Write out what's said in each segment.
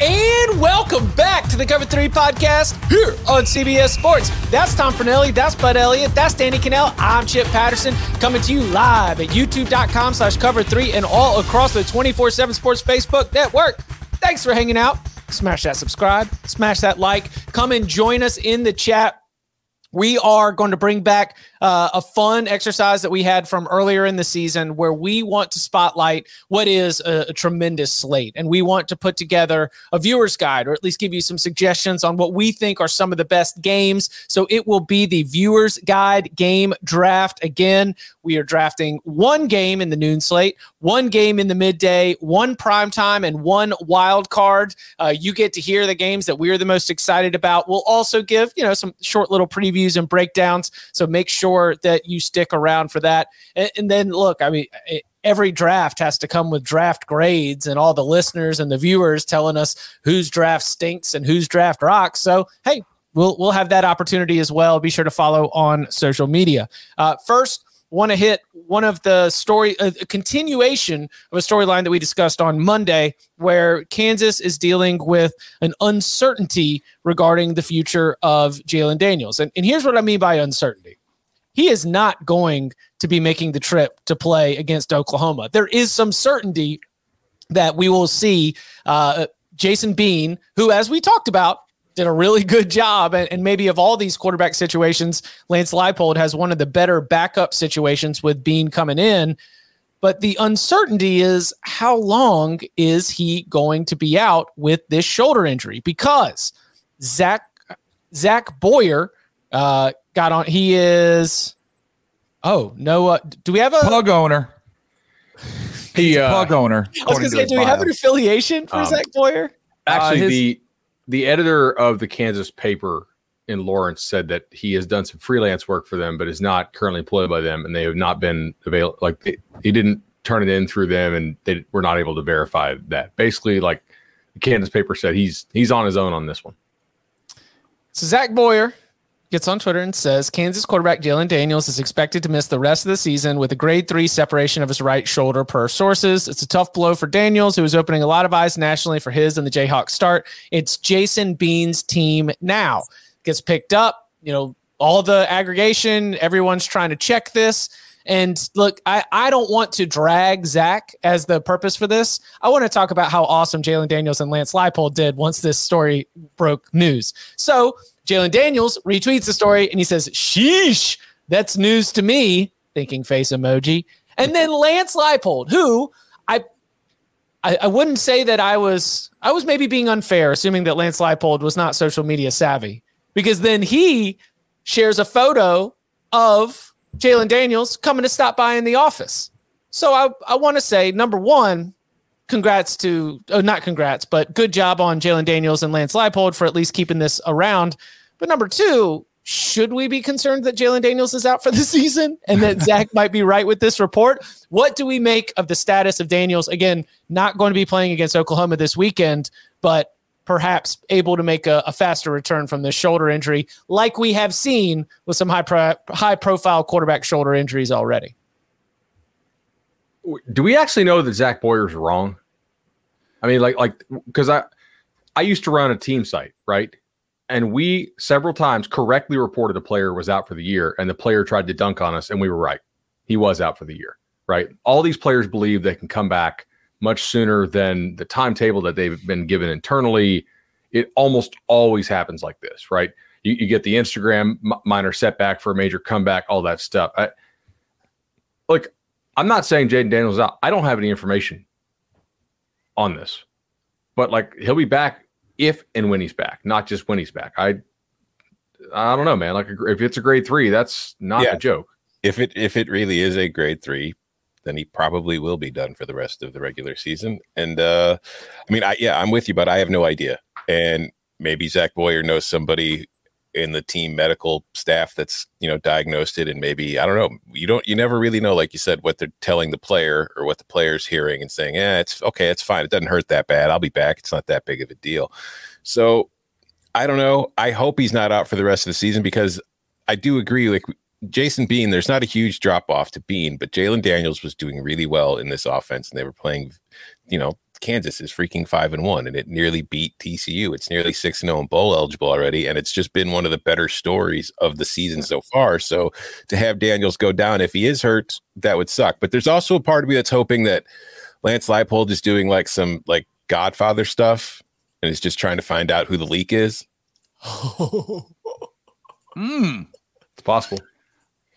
And welcome back to the Cover 3 Podcast here on CBS Sports. That's Tom Fornelli. That's Bud Elliott. That's Danny Cannell. I'm Chip Patterson, coming to you live at youtube.com/Cover3 and all across the 24/7 Sports Facebook network. Thanks for hanging out. Smash that subscribe. Smash that like. Come and join us in the chat. We are going to bring back a fun exercise that we had from earlier in the season, where we want to spotlight what is a tremendous slate. And we want to put together a viewer's guide, or at least give you some suggestions on what we think are some of the best games. So it will be the viewer's guide game draft. Again, we are drafting one game in the noon slate, one game in the midday, one primetime, and one wild card. You get to hear the games that we're the most excited about. We'll also give, you know, some short little previews and breakdowns, so make sure that you stick around for that. And then look, I mean, every draft has to come with draft grades and all the listeners and the viewers telling us whose draft stinks and whose draft rocks. So hey, we'll have that opportunity as well. Be sure to follow on social media. First, want to hit one of the story, a continuation of a storyline that we discussed on Monday, where Kansas is dealing with an uncertainty regarding the future of Jalon Daniels. And here's what I mean by uncertainty. He is not going to be making the trip to play against Oklahoma. There is some certainty that we will see Jason Bean, who, as we talked about, did a really good job, and maybe of all these quarterback situations, Lance Leipold has one of the better backup situations with Bean coming in. But the uncertainty is, how long is he going to be out with this shoulder injury? Because Zach Boyer got on. He is, oh no, do we have a pug owner? He's a pug owner. I was going to say, do we have an affiliation for Zach Boyer? Actually, the editor of the Kansas paper in Lawrence said that he has done some freelance work for them, but is not currently employed by them, and they have not been available. Like, he didn't turn it in through them, and they were not able to verify that. Basically, like the Kansas paper said, he's on his own on this one. So Zach Boyer gets on Twitter and says, Kansas quarterback Jalon Daniels is expected to miss the rest of the season with a grade 3 separation of his right shoulder, per sources. It's a tough blow for Daniels, who is opening a lot of eyes nationally for his and the Jayhawks start. It's Jason Bean's team now. Gets picked up, you know, all the aggregation, everyone's trying to check this. And look, I don't want to drag Zach as the purpose for this. I want to talk about how awesome Jalon Daniels and Lance Leipold did once this story broke news. So Jalon Daniels retweets the story and he says, sheesh, that's news to me, thinking face emoji. And then Lance Leipold, who I wouldn't say that I was maybe being unfair, assuming that Lance Leipold was not social media savvy, because then he shares a photo of Jalon Daniels coming to stop by in the office. So I want to say, number one, not congrats, but good job on Jalon Daniels and Lance Leipold for at least keeping this around. But number two, should we be concerned that Jalon Daniels is out for the season and that Zach might be right with this report? What do we make of the status of Daniels? Again, not going to be playing against Oklahoma this weekend, but perhaps able to make a faster return from this shoulder injury, like we have seen with some high profile quarterback shoulder injuries already. Do we actually know that Zach Boyer's wrong? I mean, like, because I used to run a team site, right? And we several times correctly reported a player was out for the year, and the player tried to dunk on us, and we were right. He was out for the year, right? All these players believe they can come back much sooner than the timetable that they've been given internally. It almost always happens like this, right? You get the Instagram minor setback for a major comeback, all that stuff. I'm not saying Jaden Daniels is out. I don't have any information on this, but like, he'll be back if and when he's back, not just when he's back. I don't know, man. Like, if it's a grade 3, that's not a joke. If it really is a grade 3, then he probably will be done for the rest of the regular season. And I'm with you, but I have no idea. And maybe Zach Boyer knows somebody in the team medical staff that's, diagnosed it. And maybe, I don't know, you never really know, like you said, what they're telling the player or what the player's hearing and saying, it's okay. It's fine. It doesn't hurt that bad. I'll be back. It's not that big of a deal. So I don't know. I hope he's not out for the rest of the season, because I do agree. Like Jason Bean, there's not a huge drop off to Bean, but Jalon Daniels was doing really well in this offense, and they were playing, Kansas is freaking 5-1, and it nearly beat TCU. It's nearly 6-0 and bowl eligible already, and it's just been one of the better stories of the season so far. So to have Daniels go down, if he is hurt, that would suck. But there's also a part of me that's hoping that Lance Leipold is doing like some like Godfather stuff and is just trying to find out who the leak is. It's possible.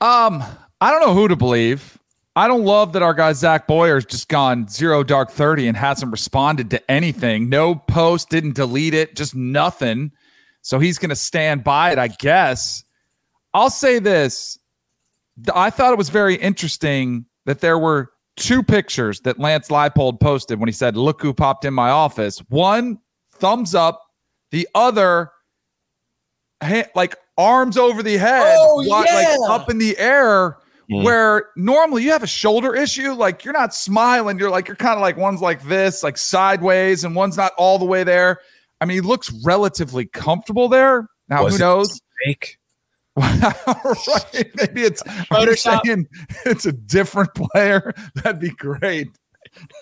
I don't know who to believe. I don't love that our guy Zach Boyer's just gone 0-30 and hasn't responded to anything. No post, didn't delete it, just nothing. So he's going to stand by it, I guess. I'll say this. I thought it was very interesting that there were two pictures that Lance Leipold posted when he said, "Look who popped in my office." One, thumbs up. The other, like arms over the head, up in the air. Mm-hmm. Where normally you have a shoulder issue, like you're not smiling, you're kind of like one's like this, like sideways, and one's not all the way there. I mean, he looks relatively comfortable there. Now, who knows? Fake? Right? Maybe it's Photoshop. It's a different player. That'd be great.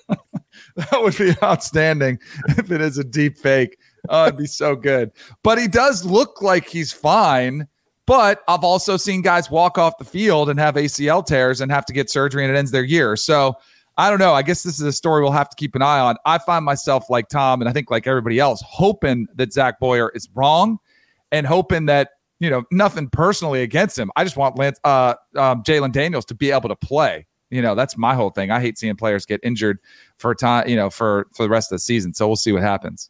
That would be outstanding if it is a deep fake. It'd be so good. But he does look like he's fine. But I've also seen guys walk off the field and have ACL tears and have to get surgery, and it ends their year. So I don't know. I guess this is a story we'll have to keep an eye on. I find myself, like Tom, and I think like everybody else, hoping that Zach Boyer is wrong and hoping that, nothing personally against him. I just want Jalon Daniels to be able to play. That's my whole thing. I hate seeing players get injured for time, for the rest of the season. So we'll see what happens.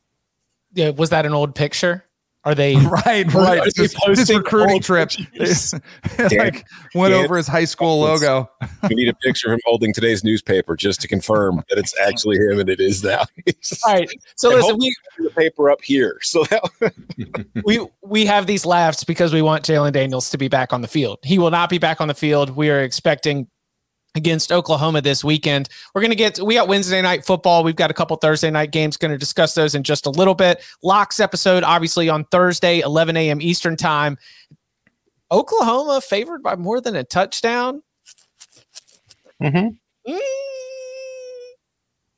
Yeah. Was that an old picture? Are they right? This recruiting trip, went over his high school logo. We need a picture of him holding today's newspaper just to confirm that it's actually him, and it is that. All right, so listen, we have the paper up here, so that we have these laughs because we want Jalon Daniels to be back on the field. He will not be back on the field. We are expecting against Oklahoma this weekend. We got Wednesday night football. We've got a couple Thursday night games. Going to discuss those in just a little bit. Locks episode, obviously, on Thursday, 11 a.m. Eastern time. Oklahoma favored by more than a touchdown. Mm-hmm.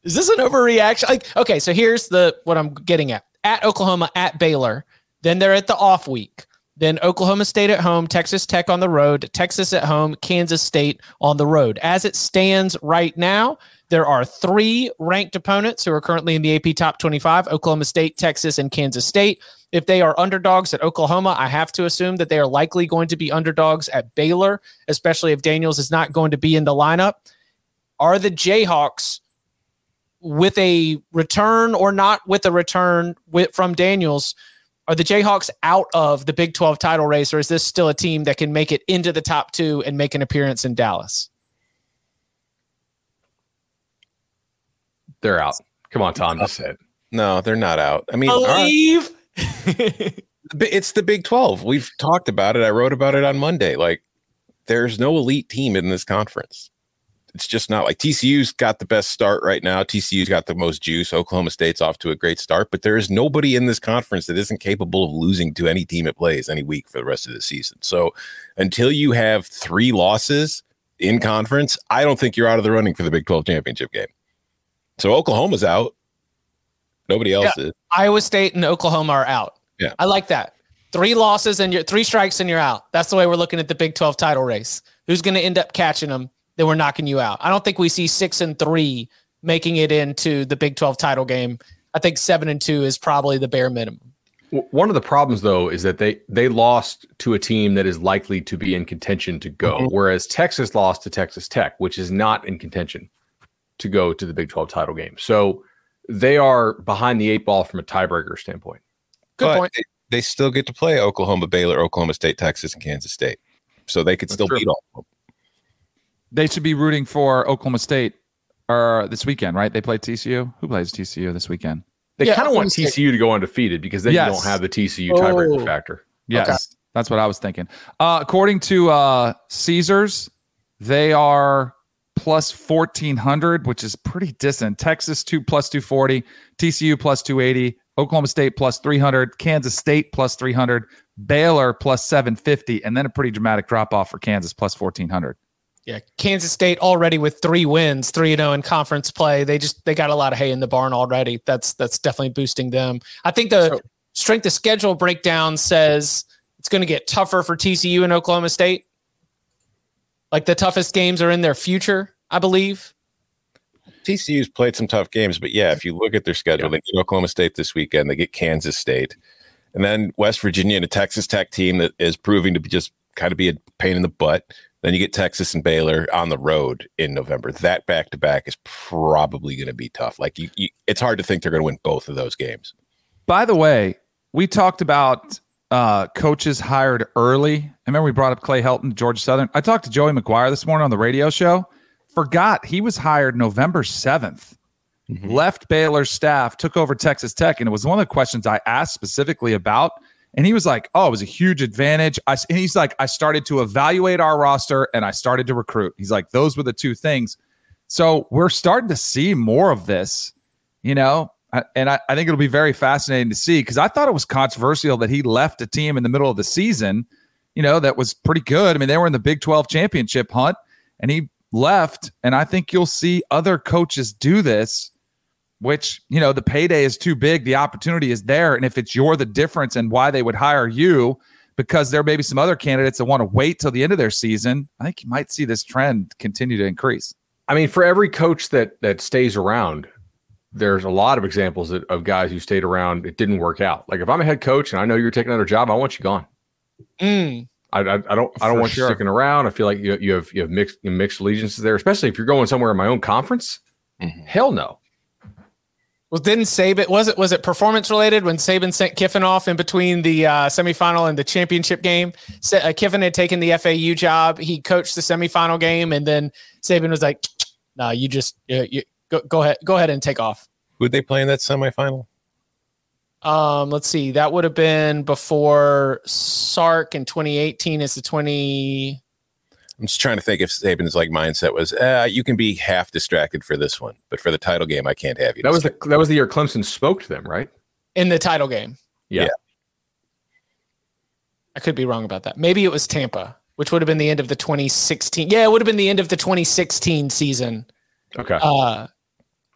Is this an overreaction? Okay, so here's what I'm getting at. At Oklahoma, at Baylor. Then they're at the off week. Then Oklahoma State at home, Texas Tech on the road, Texas at home, Kansas State on the road. As it stands right now, there are 3 ranked opponents who are currently in the AP Top 25, Oklahoma State, Texas, and Kansas State. If they are underdogs at Oklahoma, I have to assume that they are likely going to be underdogs at Baylor, especially if Daniels is not going to be in the lineup. Are the Jayhawks, with a return or not with a return from Daniels, are the Jayhawks out of the Big 12 title race, or is this still a team that can make it into the top 2 and make an appearance in Dallas? They're out. Come on, Tom. Just say it. No, they're not out. I mean, believe. It's the Big 12. We've talked about it. I wrote about it on Monday. Like, there's no elite team in this conference. it's just not like TCU's got the best start right now. TCU's got the most juice. Oklahoma State's off to a great start, but there is nobody in this conference that isn't capable of losing to any team it plays any week for the rest of the season. So until you have three losses in conference, I don't think you're out of the running for the Big 12 championship game. So Oklahoma's out. Nobody else is. Iowa State and Oklahoma are out. Yeah, I like that. Three losses and you're three strikes and you're out. That's the way we're looking at the Big 12 title race. Who's going to end up catching them? Then we're knocking you out. I don't think we see 6-3 making it into the Big 12 title game. I think 7-2 is probably the bare minimum. One of the problems, though, is that they lost to a team that is likely to be in contention to go, whereas Texas lost to Texas Tech, which is not in contention to go to the Big 12 title game. So they are behind the eight ball from a tiebreaker standpoint. Good point. They still get to play Oklahoma, Baylor, Oklahoma State, Texas, and Kansas State. So they could still beat all of them. They should be rooting for Oklahoma State this weekend, right? They play TCU. Who plays TCU this weekend? They kind of want TCU to go undefeated because they don't have the TCU tiebreaker factor. Yes, okay. That's what I was thinking. According to Caesars, they are plus 1,400, which is pretty distant. Texas plus 240, TCU plus 280. Oklahoma State plus 300, Kansas State plus 300, Baylor plus 750, and then a pretty dramatic drop-off for Kansas plus 1,400. Yeah, Kansas State already with 3 wins, 3-0 in conference play. They got a lot of hay in the barn already. That's definitely boosting them. I think the strength of schedule breakdown says it's going to get tougher for TCU and Oklahoma State. Like the toughest games are in their future, I believe. TCU's played some tough games, but if you look at their schedule, they get Oklahoma State this weekend, they get Kansas State, and then West Virginia and a Texas Tech team that is proving to be just kind of be a pain in the butt. Then you get Texas and Baylor on the road in November. That back-to-back is probably going to be tough. Like it's hard to think they're going to win both of those games. By the way, we talked about coaches hired early. I remember we brought up Clay Helton, Georgia Southern. I talked to Joey McGuire this morning on the radio show. Forgot he was hired November 7th, left Baylor's staff, took over Texas Tech, and it was one of the questions I asked specifically about, and he was like, it was a huge advantage. And he's like, I started to evaluate our roster, and I started to recruit. He's like, those were the two things. So we're starting to see more of this, and I think it'll be very fascinating to see, because I thought it was controversial that he left a team in the middle of the season, that was pretty good. I mean, they were in the Big 12 championship hunt, and he left, and I think you'll see other coaches do this, which, the payday is too big, the opportunity is there, and if you're the difference and why they would hire you, because there may be some other candidates that want to wait till the end of their season, I think you might see this trend continue to increase. I mean, for every coach that stays around, there's a lot of examples of guys who stayed around, it didn't work out. Like if I'm a head coach and I know you're taking another job, I want you gone. I don't want you sticking around. I feel like you have mixed allegiances there, especially if you're going somewhere in my own conference. Hell no. Well, didn't Saban was it performance related when Saban sent Kiffin off in between the semifinal and the championship game? Kiffin had taken the FAU job. He coached the semifinal game, and then Saban was like, "No, you just go ahead and take off." Would they play in that semifinal? Let's see. That would have been before Sark in 2018 is the 20. I'm just trying to think if Saban's mindset was, you can be half distracted for this one, but for the title game, I can't have you. That was the year Clemson spoke to them, right? In the title game. Yeah. I could be wrong about that. Maybe it was Tampa, which would have been the end of the 2016. Yeah, it would have been the end of the 2016 season. Okay.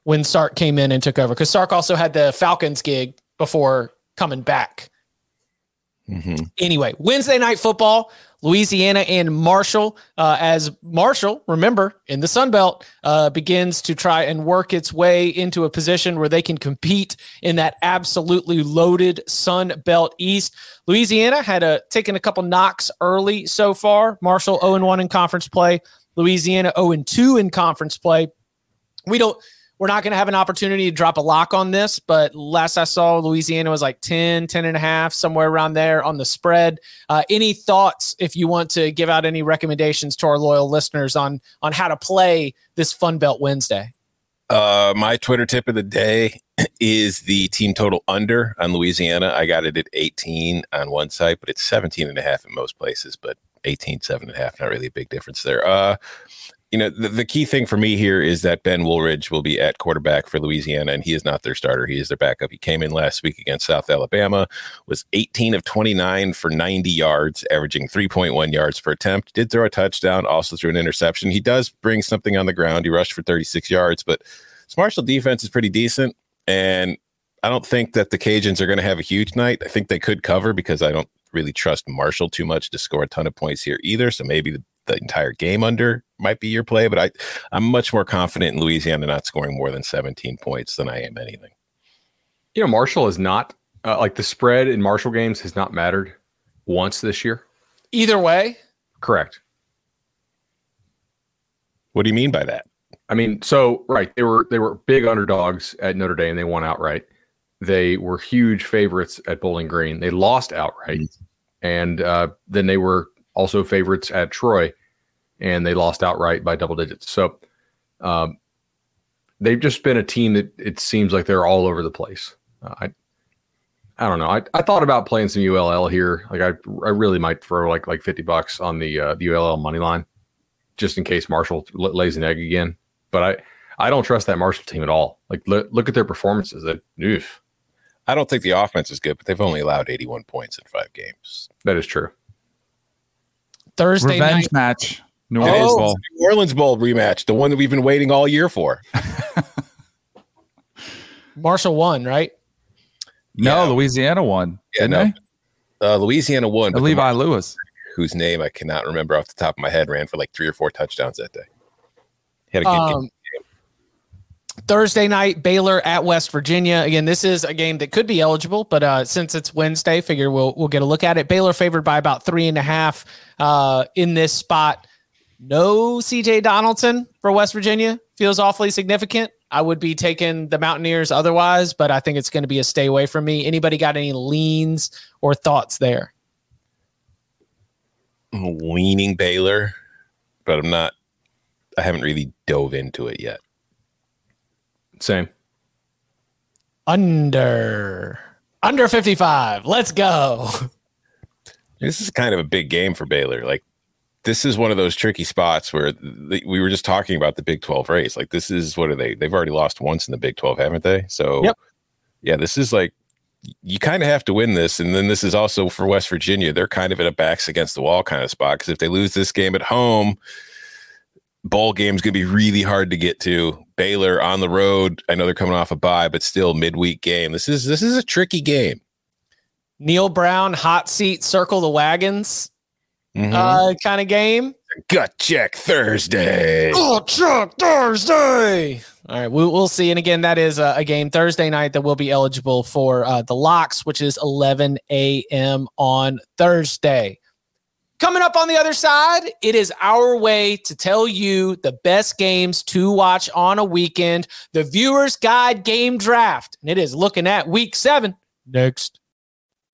When Sark came in and took over, because Sark also had the Falcons gig before coming back. Anyway, Wednesday night football, Louisiana and Marshall, as Marshall, remember, in the Sun Belt, begins to try and work its way into a position where they can compete in that absolutely loaded Sun Belt East. Louisiana had taken a couple knocks early so far. Marshall 0-1 in conference play. Louisiana 0-2 in conference play. We're not going to have an opportunity to drop a lock on this, but last I saw, Louisiana was like 10.5, somewhere around there on the spread. Any thoughts if you want to give out any recommendations to our loyal listeners on how to play this Fun Belt Wednesday? My Twitter tip of the day is the team total under on Louisiana. I got it at 18 on one site, but it's 17.5 in most places, but 18, 7.5, not really a big difference there. you know, the key thing for me here is that Ben Woolridge will be at quarterback for Louisiana, and he is not their starter. He is their backup. He came in last week against South Alabama, was 18 of 29 for 90 yards, averaging 3.1 yards per attempt. Did throw a touchdown, also threw an interception. He does bring something on the ground. He rushed for 36 yards, but this Marshall defense is pretty decent, and I don't think that the Cajuns are going to have a huge night. I think they could cover because I don't really trust Marshall too much to score a ton of points here either, so maybe the entire game under might be your play, but I'm much more confident in Louisiana not scoring more than 17 points than I am anything. You know, Marshall is not like the spread in Marshall games has not mattered once this year. Either way. Correct. What do you mean by that? I mean, so right. They were big underdogs at Notre Dame. They won outright. They were huge favorites at Bowling Green. They lost outright. Mm-hmm. And then they were also favorites at Troy, and they lost outright by double digits. So they've just been a team that it seems like they're all over the place. I don't know. I thought about playing some ULL here. Like I really might throw like $50 on the ULL money line, just in case Marshall lays an egg again. But I don't trust that Marshall team at all. Like look at their performances. Oof. I don't think the offense is good, but they've only allowed 81 points in 5 games. That is true. Thursday revenge night match. New Orleans Bowl rematch, the one that we've been waiting all year for. Marshall won, right? No, yeah. Louisiana won. Yeah, no. Louisiana won. Levi Lewis, whose name I cannot remember off the top of my head, ran for like 3 or 4 touchdowns that day. He had a good game. Thursday night, Baylor at West Virginia. Again, this is a game that could be eligible, but since it's Wednesday, figure we'll get a look at it. Baylor favored by about 3.5 in this spot. No CJ Donaldson for West Virginia feels awfully significant. I would be taking the Mountaineers otherwise, but I think it's going to be a stay away from me. Anybody got any leans or thoughts there? I'm leaning Baylor, but I'm not. I haven't really dove into it yet. Same. Under 55. Let's go. This is kind of a big game for Baylor. Like, this is one of those tricky spots where we were just talking about the Big 12 race. Like, this is what are they? They've already lost once in the Big 12, haven't they? So, yep. Yeah, this is like you kind of have to win this. And then this is also for West Virginia. They're kind of in a backs against the wall kind of spot because if they lose this game at home, bowl game's going to be really hard to get to. Baylor on the road. I know they're coming off a bye, but still midweek game. This is a tricky game. Neil Brown, hot seat, circle the wagons kind of game. Gut check Thursday. Gut check Thursday. All right, we'll see. And again, that is a game Thursday night that will be eligible for the locks, which is 11 a.m. on Thursday. Coming up on the other side, it is our way to tell you the best games to watch on a weekend, the Viewer's Guide Game Draft, and it is looking at Week 7 next.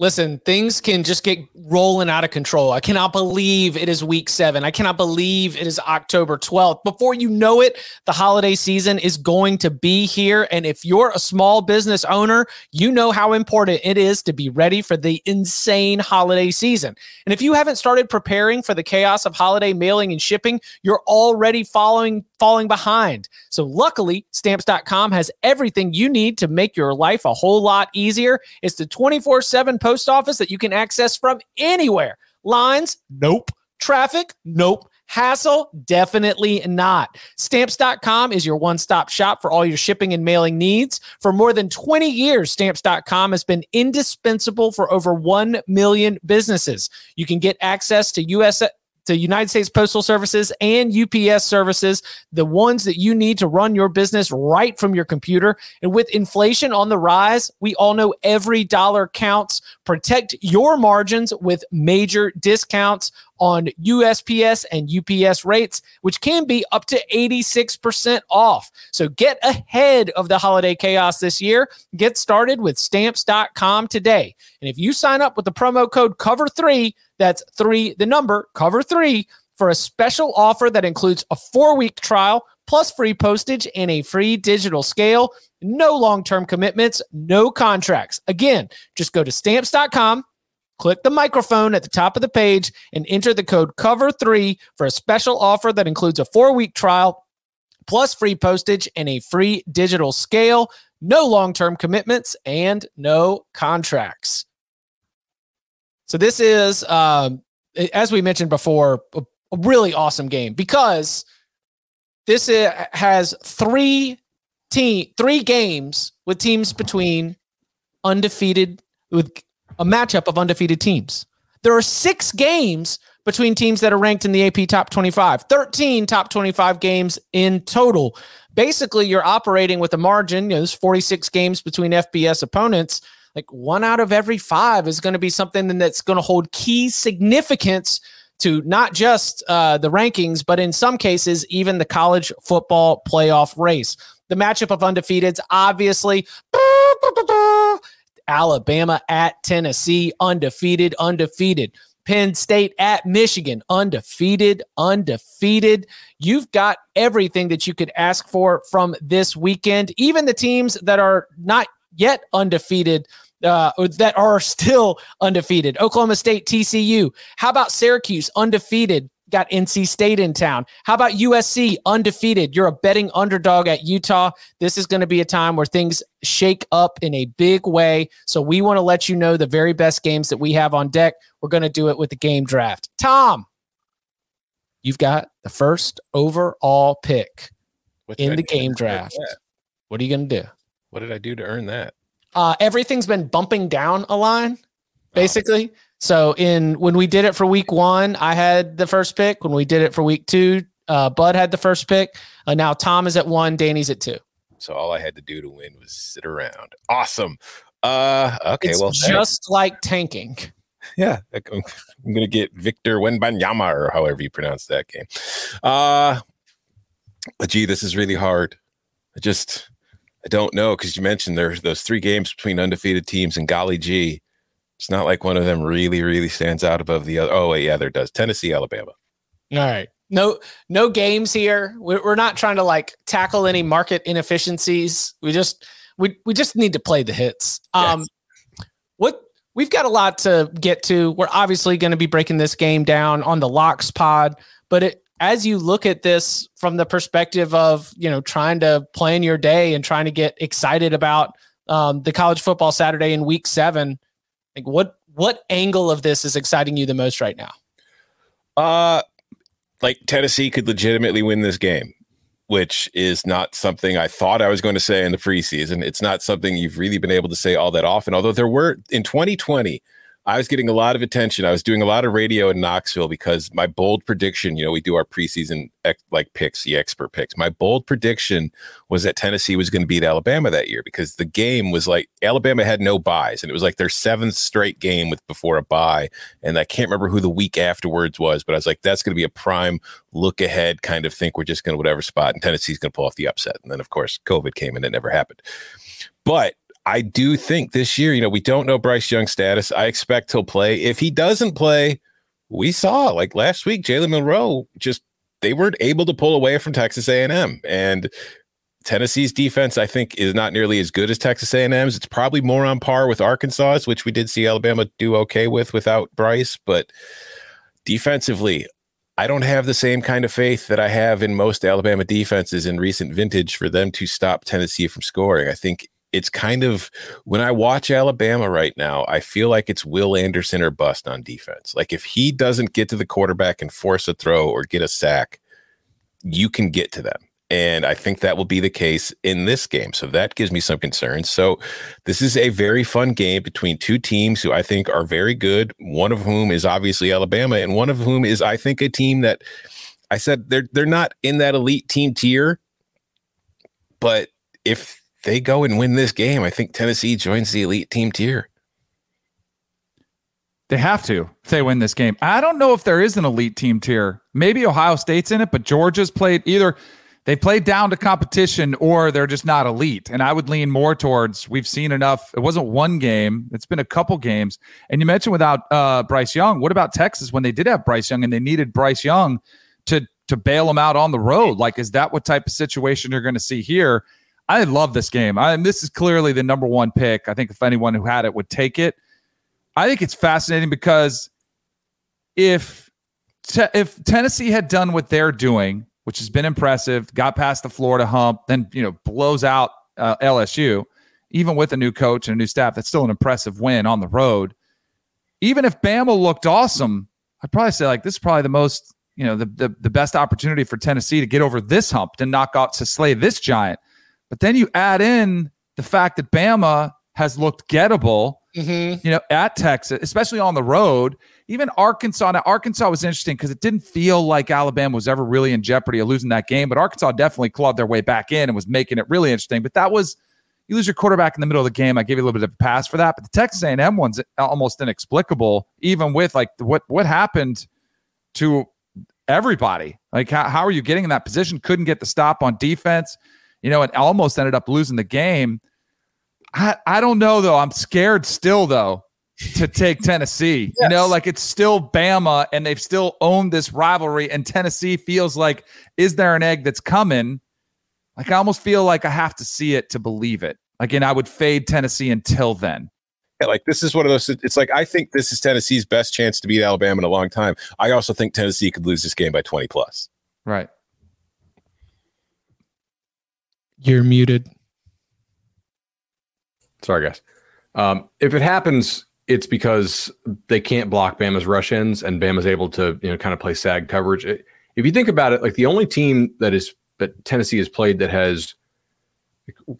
Listen, things can just get rolling out of control. I cannot believe it is Week 7. I cannot believe it is October 12th. Before you know it, the holiday season is going to be here. And if you're a small business owner, you know how important it is to be ready for the insane holiday season. And if you haven't started preparing for the chaos of holiday mailing and shipping, you're already falling behind. So luckily, Stamps.com has everything you need to make your life a whole lot easier. It's the 24/7 post office that you can access from anywhere. Lines? Nope. Traffic? Nope. Hassle? Definitely not. Stamps.com is your one-stop shop for all your shipping and mailing needs. For more than 20 years, Stamps.com has been indispensable for over 1 million businesses. You can get access to United States Postal Services and UPS services, the ones that you need to run your business right from your computer. And with inflation on the rise, we all know every dollar counts. Protect your margins with major discounts on USPS and UPS rates, which can be up to 86% off. So get ahead of the holiday chaos this year. Get started with Stamps.com today. And if you sign up with the promo code COVER3, that's 3, the number, COVER3, for a special offer that includes a 4-week trial, plus free postage and a free digital scale. No long-term commitments, no contracts. Again, just go to Stamps.com. Click the microphone at the top of the page and enter the code COVER3 for a special offer that includes a 4-week trial, plus free postage and a free digital scale, no long-term commitments, and no contracts. So this is, as we mentioned before, a really awesome game because this has three games with teams between undefeated with a matchup of undefeated teams. There are 6 games between teams that are ranked in the AP Top 25, 13 Top 25 games in total. Basically, you're operating with a margin. You know, there's 46 games between FBS opponents. Like 1 out of every 5 is going to be something that's going to hold key significance to not just the rankings, but in some cases, even the college football playoff race. The matchup of undefeateds, obviously, Alabama at Tennessee, undefeated. Penn State at Michigan, undefeated. You've got everything that you could ask for from this weekend. Even the teams that are not yet undefeated, or that are still undefeated. Oklahoma State, TCU. How about Syracuse, undefeated? Got NC State in town. How about USC, undefeated? You're a betting underdog at Utah. This is going to be a time where things shake up in a big way. So we want to let you know the very best games that we have on deck. We're going to do it with the game draft. Tom, you've got the first overall pick in the game draft. What are you going to do? What did I do to earn that? Everything's been bumping down a line, basically. Oh. So when we did it for week 1, I had the first pick. When we did it for week 2, Bud had the first pick. Now Tom is at 1, Danny's at 2. So all I had to do to win was sit around. Awesome. Okay, it's well, just like tanking. Yeah, I'm going to get Victor Wembanyama or however you pronounce that game. But gee, this is really hard. I don't know because you mentioned there's those 3 games between undefeated teams, and golly gee, it's not like one of them really, really stands out above the other. Oh, yeah, there does. Tennessee, Alabama. All right. No games here. We're not trying to like tackle any market inefficiencies. We just need to play the hits. Yes. We've got a lot to get to. We're obviously going to be breaking this game down on the Locks pod, but as you look at this from the perspective of, you know, trying to plan your day and trying to get excited about the college football Saturday in week 7. Like what angle of this is exciting you the most right now? Like Tennessee could legitimately win this game, which is not something I thought I was going to say in the preseason. It's not something you've really been able to say all that often. Although there were in 2020, I was getting a lot of attention. I was doing a lot of radio in Knoxville because my bold prediction, you know, we do our preseason picks, the expert picks. My bold prediction was that Tennessee was going to beat Alabama that year because the game was like Alabama had no buys, and it was like their 7th straight game before a bye. And I can't remember who the week afterwards was, but I was like, that's going to be a prime look ahead kind of thing. We're just going to whatever spot, and Tennessee's going to pull off the upset. And then, of course, COVID came and it never happened. But I do think this year, you know, we don't know Bryce Young's status. I expect he'll play. If he doesn't play, we saw like last week, Jalen Monroe, they weren't able to pull away from Texas A&M. And Tennessee's defense, I think, is not nearly as good as Texas A&M's. It's probably more on par with Arkansas's, which we did see Alabama do okay with without Bryce. But defensively, I don't have the same kind of faith that I have in most Alabama defenses in recent vintage for them to stop Tennessee from scoring. I think it's kind of, when I watch Alabama right now, I feel like it's Will Anderson or bust on defense. Like if he doesn't get to the quarterback and force a throw or get a sack, you can get to them. And I think that will be the case in this game. So that gives me some concerns. So this is a very fun game between two teams who I think are very good, one of whom is obviously Alabama, and one of whom is, I think, a team that I said they're not in that elite team tier. But if they go and win this game, I think Tennessee joins the elite team tier. They have to if they win this game. I don't know if there is an elite team tier. Maybe Ohio State's in it, but Georgia's played either. They play down to competition or they're just not elite. And I would lean more towards we've seen enough. It wasn't one game. It's been a couple games. And you mentioned without Bryce Young. What about Texas when they did have Bryce Young and they needed Bryce Young to bail them out on the road? Like, is that what type of situation you're going to see here? I love this game. This is clearly the number one pick. I think if anyone who had it would take it. I think it's fascinating because if Tennessee had done what they're doing, which has been impressive, got past the Florida hump, then blows out LSU, even with a new coach and a new staff, that's still an impressive win on the road. Even if Bama looked awesome, I'd probably say like this is probably the most, the best opportunity for Tennessee to get over this hump, to knock out, to slay this giant. But then you add in the fact that Bama has looked gettable, at Texas, especially on the road. Even Arkansas. Now, Arkansas was interesting because it didn't feel like Alabama was ever really in jeopardy of losing that game, but Arkansas definitely clawed their way back in and was making it really interesting. But that was, you lose your quarterback in the middle of the game. I gave you a little bit of a pass for that. But the Texas A&M one's almost inexplicable, even with like what happened to everybody. Like how are you getting in that position? Couldn't get the stop on defense, and almost ended up losing the game. I don't know, though. I'm scared still, though, to take Tennessee. Yes. It's still Bama, and they've still owned this rivalry, and Tennessee feels like, is there an egg that's coming? Like, I almost feel like I have to see it to believe it. Again, I would fade Tennessee until then. Yeah, like, this is one of those, it's like, I think this is Tennessee's best chance to beat Alabama in a long time. I also think Tennessee could lose this game by 20+. Right. You're muted. Sorry, guys. If it happens, it's because they can't block Bama's rush-ins and Bama's able to, kind of play sag coverage. If you think about it, like the only team that Tennessee has played that has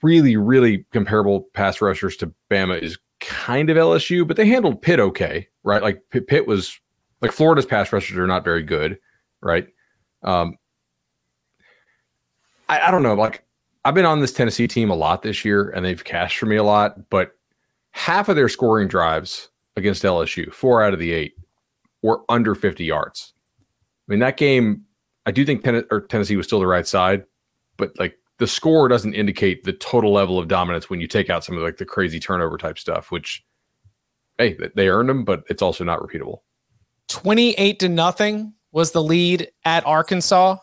really, really comparable pass rushers to Bama is kind of LSU, but they handled Pitt okay, right? Like Pitt was like Florida's pass rushers are not very good, right? I don't know, like. I've been on this Tennessee team a lot this year, and they've cashed for me a lot, but half of their scoring drives against LSU, 4 out of the 8, were under 50 yards. I mean, that game, I do think Tennessee was still the right side, but like the score doesn't indicate the total level of dominance when you take out some of like the crazy turnover type stuff, which, hey, they earned them, but it's also not repeatable. 28-0 was the lead at Arkansas,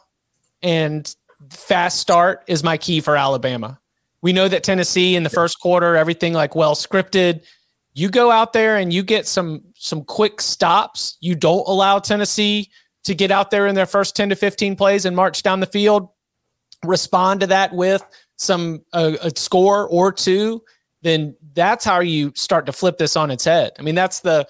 and fast start is my key for Alabama. We know that Tennessee in the first quarter, everything like well scripted. You go out there and you get some quick stops. You don't allow Tennessee to get out there in their first 10 to 15 plays and march down the field. Respond to that with some a score or two. Then that's how you start to flip this on its head. I mean, that's the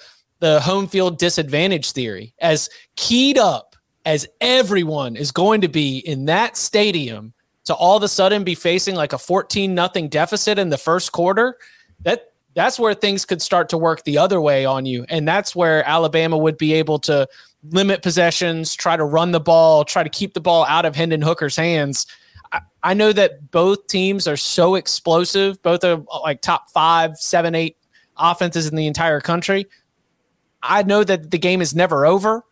home field disadvantage theory, as keyed up as everyone is going to be in that stadium to all of a sudden be facing like a 14-0 deficit in the first quarter. That's where things could start to work the other way on you. And that's where Alabama would be able to limit possessions, try to run the ball, try to keep the ball out of Hendon Hooker's hands. I know that both teams are so explosive. Both are like top 5, 7, 8 offenses in the entire country. I know that the game is never over,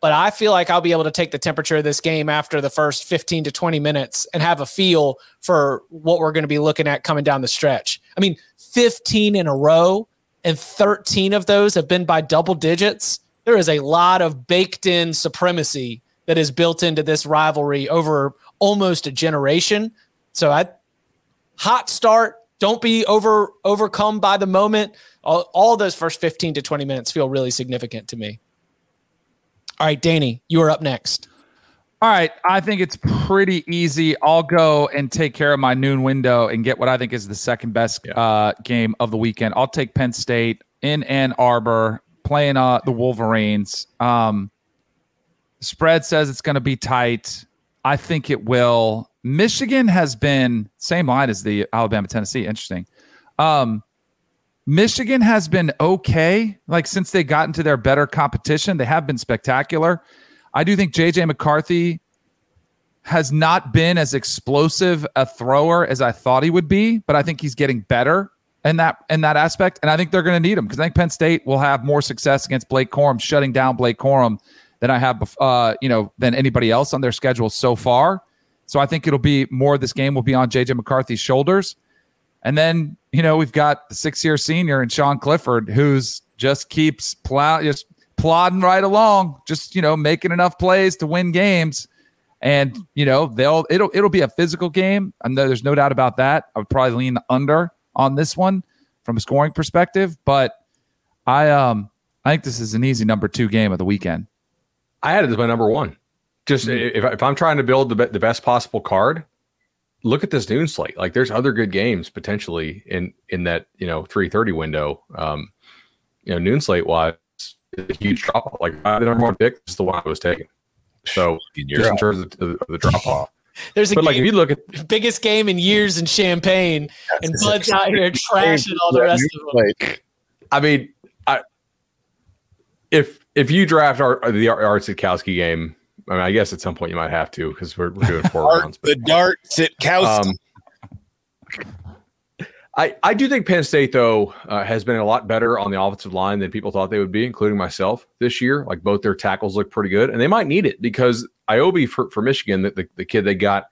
but I feel like I'll be able to take the temperature of this game after the first 15 to 20 minutes and have a feel for what we're going to be looking at coming down the stretch. I mean, 15 in a row, and 13 of those have been by double digits. There is a lot of baked-in supremacy that is built into this rivalry over almost a generation. So hot start. Don't be overcome by the moment. All those first 15 to 20 minutes feel really significant to me. All right, Danny, you are up next. All right, I think it's pretty easy. I'll go and take care of my noon window and get what I think is the second best game of the weekend. I'll take Penn State in Ann Arbor playing the Wolverines. Spread says it's going to be tight. I think it will. Michigan has been same line as the Alabama-Tennessee. Interesting. Michigan has been okay. Like, since they got into their better competition, they have been spectacular. I do think J.J. McCarthy has not been as explosive a thrower as I thought he would be, but I think he's getting better in that aspect, and I think they're going to need him because I think Penn State will have more success against Blake Corum, shutting down Blake Corum than I have, than anybody else on their schedule so far. So I think it'll be more of this game will be on J.J. McCarthy's shoulders. And then, we've got the 6-year senior and Sean Clifford, who's just keeps plodding right along, just, making enough plays to win games. And, it'll be a physical game. I know there's no doubt about that. I would probably lean under on this one from a scoring perspective, but I think this is an easy number 2 game of the weekend. I had it as my number 1. Just if I'm trying to build the best possible card, look at this noon slate. Like, there's other good games potentially in that 3:30 window. Noon slate wise, a huge drop off. Like, the number 1 pick is the one I was taking. So just in terms of the drop off, there's a game, like, if you look at the biggest game in years in Champaign, and Bud's out here trashing all the rest of them. Like, I mean, if you draft the Art Sitkowski game. I mean, I guess at some point you might have to because we're doing 4 rounds. But the dart Sitkowski. I do think Penn State, though, has been a lot better on the offensive line than people thought they would be, including myself this year. Like, both their tackles look pretty good, and they might need it because Iobbe for Michigan, the kid they got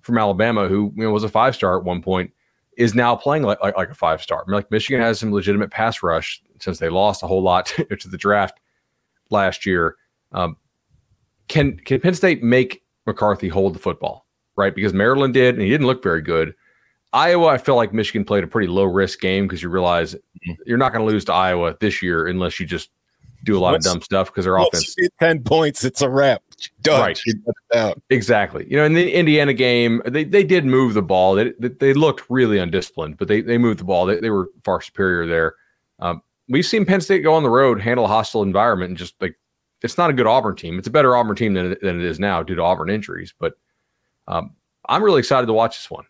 from Alabama who was a 5-star at one point, is now playing like a 5-star. I mean, like, Michigan has some legitimate pass rush since they lost a whole lot to the draft last year. Can Penn State make McCarthy hold the football, right? Because Maryland did, and he didn't look very good. Iowa, I feel like Michigan played a pretty low-risk game because you realize you're not going to lose to Iowa this year unless you just do a lot of dumb stuff because their offense. You get 10 points, it's a wrap. Done. Right. Exactly. In the Indiana game, they did move the ball. They looked really undisciplined, but they moved the ball. They were far superior there. We've seen Penn State go on the road, handle a hostile environment, and just like, it's not a good Auburn team. It's a better Auburn team than it is now due to Auburn injuries. But I'm really excited to watch this one.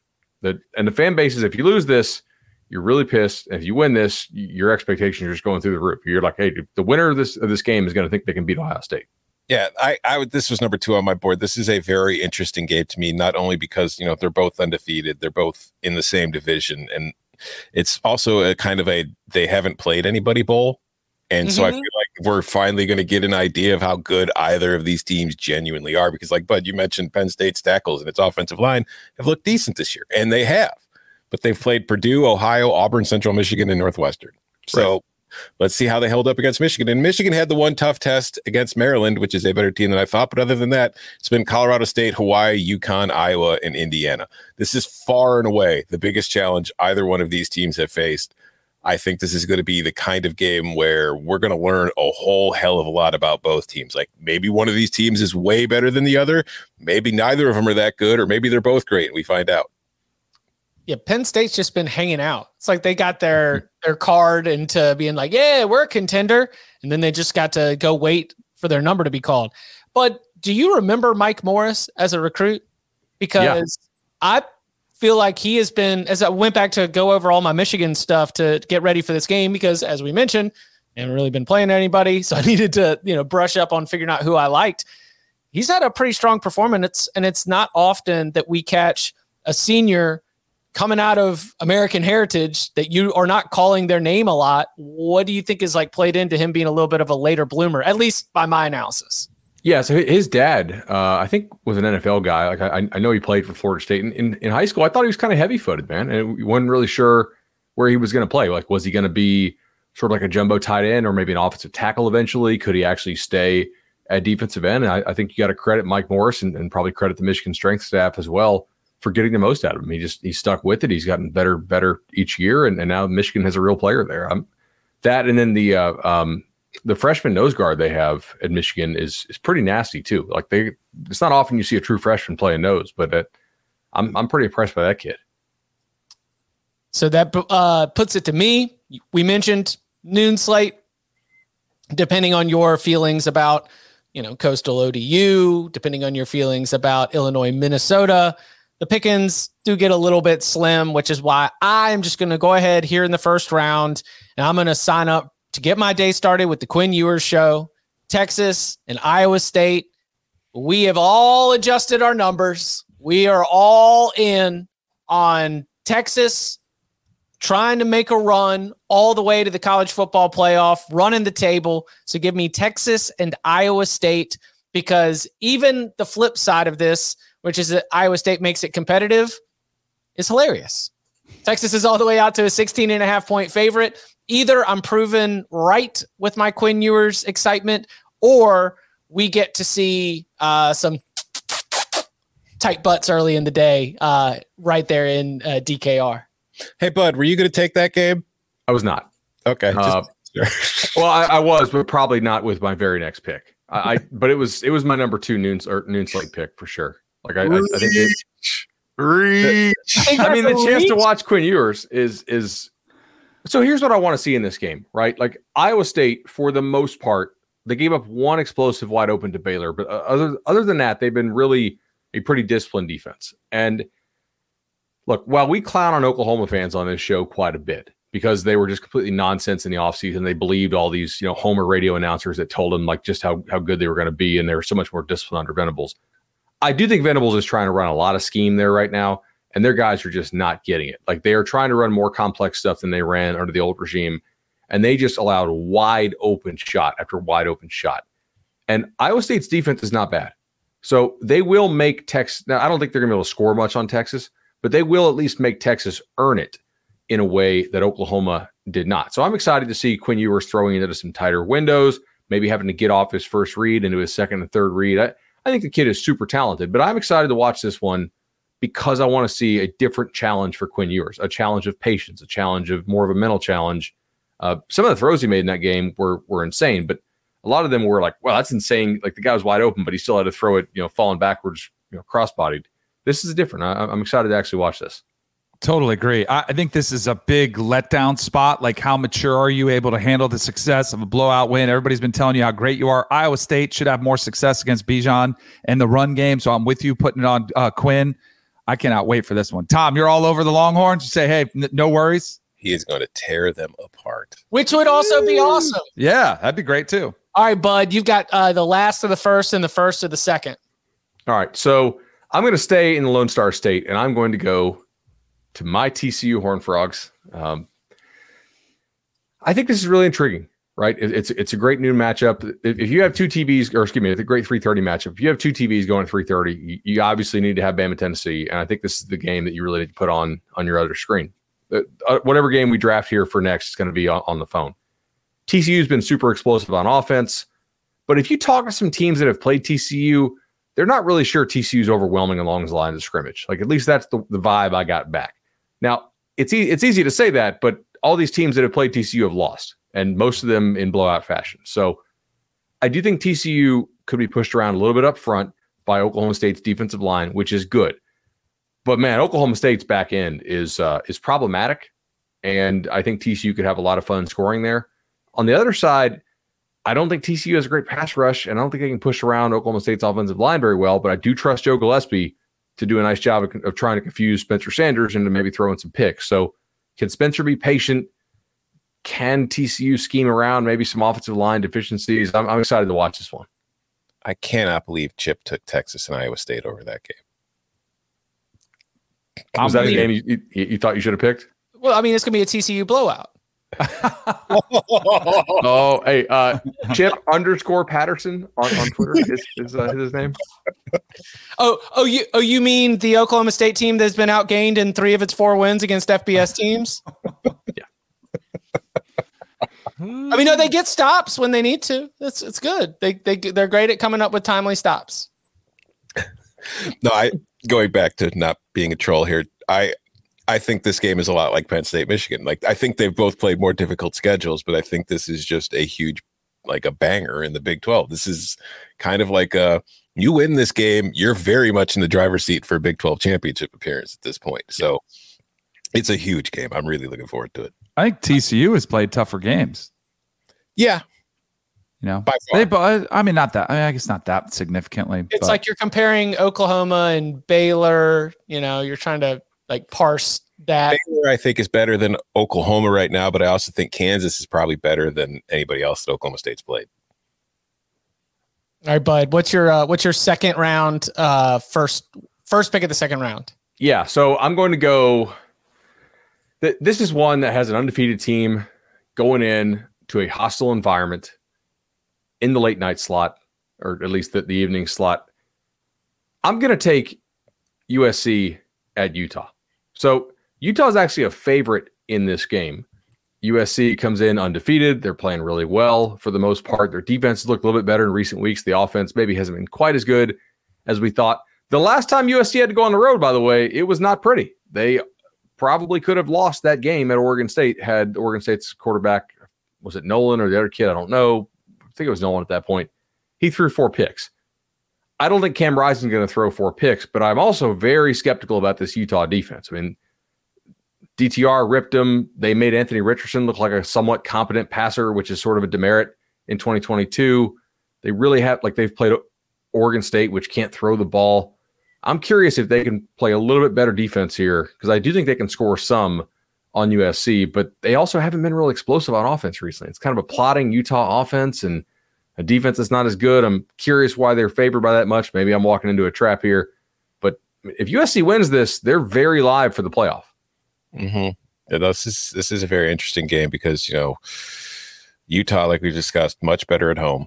And the fan base is, if you lose this, you're really pissed. And if you win this, your expectations are just going through the roof. You're like, hey, the winner of this game is going to think they can beat Ohio State. Yeah, I would. This was number 2 on my board. This is a very interesting game to me, not only because they're both undefeated, they're both in the same division, and it's also a kind of a they haven't played anybody bowl. And so I feel like we're finally going to get an idea of how good either of these teams genuinely are. Because, like, Bud, you mentioned Penn State's tackles and its offensive line have looked decent this year. And they have. But they've played Purdue, Ohio, Auburn, Central Michigan, and Northwestern. So let's see how they held up against Michigan. And Michigan had the one tough test against Maryland, which is a better team than I thought. But other than that, it's been Colorado State, Hawaii, UConn, Iowa, and Indiana. This is far and away the biggest challenge either one of these teams have faced. I think this is going to be the kind of game where we're going to learn a whole hell of a lot about both teams. Like, maybe one of these teams is way better than the other. Maybe neither of them are that good, or maybe they're both great, and we find out. Yeah, Penn State's just been hanging out. It's like they got their card into being like, yeah, we're a contender, and then they just got to go wait for their number to be called. But do you remember Mike Morris as a recruit? Because I feel like he has been, as I went back to go over all my Michigan stuff to get ready for this game, because as we mentioned, I haven't really been playing anybody. So I needed to, brush up on figuring out who I liked. He's had a pretty strong performance, and it's not often that we catch a senior coming out of American Heritage that you are not calling their name a lot. What do you think is like played into him being a little bit of a later bloomer, at least by my analysis? Yeah, so his dad, I think, was an NFL guy. Like, I know he played for Florida State. And in high school, I thought he was kind of heavy-footed, man. And we wasn't really sure where he was going to play. Like, was he going to be sort of like a jumbo tight end or maybe an offensive tackle eventually? Could he actually stay at defensive end? And I think you got to credit Mike Morris and probably credit the Michigan strength staff as well for getting the most out of him. He stuck with it. He's gotten better each year. And now Michigan has a real player there. That and then the the freshman nose guard they have at Michigan is pretty nasty too. Like it's not often you see a true freshman play a nose, but I'm pretty impressed by that kid. So that puts it to me. We mentioned noon slate. Depending on your feelings about, Coastal ODU, depending on your feelings about Illinois, Minnesota, the pickings do get a little bit slim, which is why I'm just going to go ahead here in the first round, and I'm going to sign up to get my day started with the Quinn Ewers show, Texas and Iowa State. We have all adjusted our numbers. We are all in on Texas trying to make a run all the way to the college football playoff, running the table. So give me Texas and Iowa State, because even the flip side of this, which is that Iowa State makes it competitive, is hilarious. Texas is all the way out to a 16.5-point favorite. Either I'm proven right with my Quinn Ewers excitement, or we get to see some tight butts early in the day right there in DKR. Hey, Bud, were you going to take that game? I was not. Okay. Well, I was, but probably not with my very next pick. But it was my number 2 noon slate pick for sure. Like I think the chance to watch Quinn Ewers is so here's what I want to see in this game, right? Like Iowa State, for the most part, they gave up one explosive wide open to Baylor, but other than that, they've been really a pretty disciplined defense. And look, while we clown on Oklahoma fans on this show quite a bit because they were just completely nonsense in the offseason, they believed all these, Homer radio announcers that told them like just how good they were going to be, and they were so much more disciplined under Venables. I do think Venables is trying to run a lot of scheme there right now, and their guys are just not getting it. Like they are trying to run more complex stuff than they ran under the old regime, and they just allowed wide open shot after wide open shot. And Iowa State's defense is not bad. So they will make Texas. Now, I don't think they're going to be able to score much on Texas, but they will at least make Texas earn it in a way that Oklahoma did not. So I'm excited to see Quinn Ewers throwing into some tighter windows, maybe having to get off his first read into his second and third read. I think the kid is super talented, but I'm excited to watch this one because I want to see a different challenge for Quinn Ewers, a challenge of patience, a challenge of more of a mental challenge. Some of the throws he made in that game were insane, but a lot of them were like, well, that's insane. Like the guy was wide open, but he still had to throw it, falling backwards, cross-bodied. This is different. I'm excited to actually watch this. Totally agree. I think this is a big letdown spot. Like, how mature are you able to handle the success of a blowout win? Everybody's been telling you how great you are. Iowa State should have more success against Bijan and the run game, so I'm with you putting it on Quinn. I cannot wait for this one. Tom, you're all over the Longhorns. You say, hey, no worries. He is going to tear them apart. Which would also be awesome. Yeah, that'd be great too. All right, Bud, you've got the last of the first and the first of the second. All right, so I'm going to stay in the Lone Star State, and I'm going to go to my TCU Horned Frogs. I think this is really intriguing, right? It's a great noon matchup. If you have two TVs, or excuse me, it's a great 3:30 matchup. If you have two TVs going 3:30, you obviously need to have Bama, Tennessee, and I think this is the game that you really need to put on your other screen. Whatever game we draft here for next is going to be on the phone. TCU's been super explosive on offense, but if you talk to some teams that have played TCU, they're not really sure TCU's overwhelming along the line of scrimmage. Like, at least that's the vibe I got back. Now, it's easy to say that, but all these teams that have played TCU have lost, and most of them in blowout fashion. So I do think TCU could be pushed around a little bit up front by Oklahoma State's defensive line, which is good. But, man, Oklahoma State's back end is problematic, and I think TCU could have a lot of fun scoring there. On the other side, I don't think TCU has a great pass rush, and I don't think they can push around Oklahoma State's offensive line very well, but I do trust Joe Gillespie to do a nice job of trying to confuse Spencer Sanders into maybe throwing some picks. So can Spencer be patient? Can TCU scheme around maybe some offensive line deficiencies? I'm excited to watch this one. I cannot believe Chip took Texas and Iowa State over that game. Was that a game you thought you should have picked? Well, I mean, it's going to be a TCU blowout. Oh, hey, Chip _Patterson on Twitter is his name. You mean the Oklahoma State team that's been outgained in 3 of its 4 wins against FBS teams? Yeah. I mean, no, they get stops when they need to. It's good. They're great at coming up with timely stops. No, going back to not being a troll here. I think this game is a lot like Penn State, Michigan. Like, I think they've both played more difficult schedules, but I think this is just a huge like a banger in the Big 12. This is kind of like a, you win this game, you're very much in the driver's seat for a Big 12 championship appearance at this point. So it's a huge game. I'm really looking forward to it. I think TCU has played tougher games. Yeah. You know, I guess not that significantly. It's like you're comparing Oklahoma and Baylor. You know, you're trying to like parse that. Baylor, I think, is better than Oklahoma right now, but I also think Kansas is probably better than anybody else that Oklahoma State's played. All right, Bud. What's your second round? First pick of the second round. Yeah, so I'm going to go. This is one that has an undefeated team going in to a hostile environment in the late night slot, or at least the evening slot. I'm going to take USC at Utah. So Utah's actually a favorite in this game. USC comes in undefeated. They're playing really well for the most part. Their defense looked a little bit better in recent weeks. The offense maybe hasn't been quite as good as we thought. The last time USC had to go on the road, by the way, it was not pretty. They probably could have lost that game at Oregon State had Oregon State's quarterback, was it Nolan or the other kid? I don't know. I think it was Nolan at that point. He threw 4 picks. I don't think Cam Rising's going to throw 4 picks, but I'm also very skeptical about this Utah defense. I mean, DTR ripped them. They made Anthony Richardson look like a somewhat competent passer, which is sort of a demerit in 2022. They really have, like, they've played Oregon State, which can't throw the ball. I'm curious if they can play a little bit better defense here, because I do think they can score some on USC, but they also haven't been real explosive on offense recently. It's kind of a plodding Utah offense and a defense that's not as good. I'm curious why they're favored by that much. Maybe I'm walking into a trap here, but if USC wins this, they're very live for the playoff. Mm-hmm. Yeah, this is a very interesting game because, you know, Utah, like we discussed, much better at home.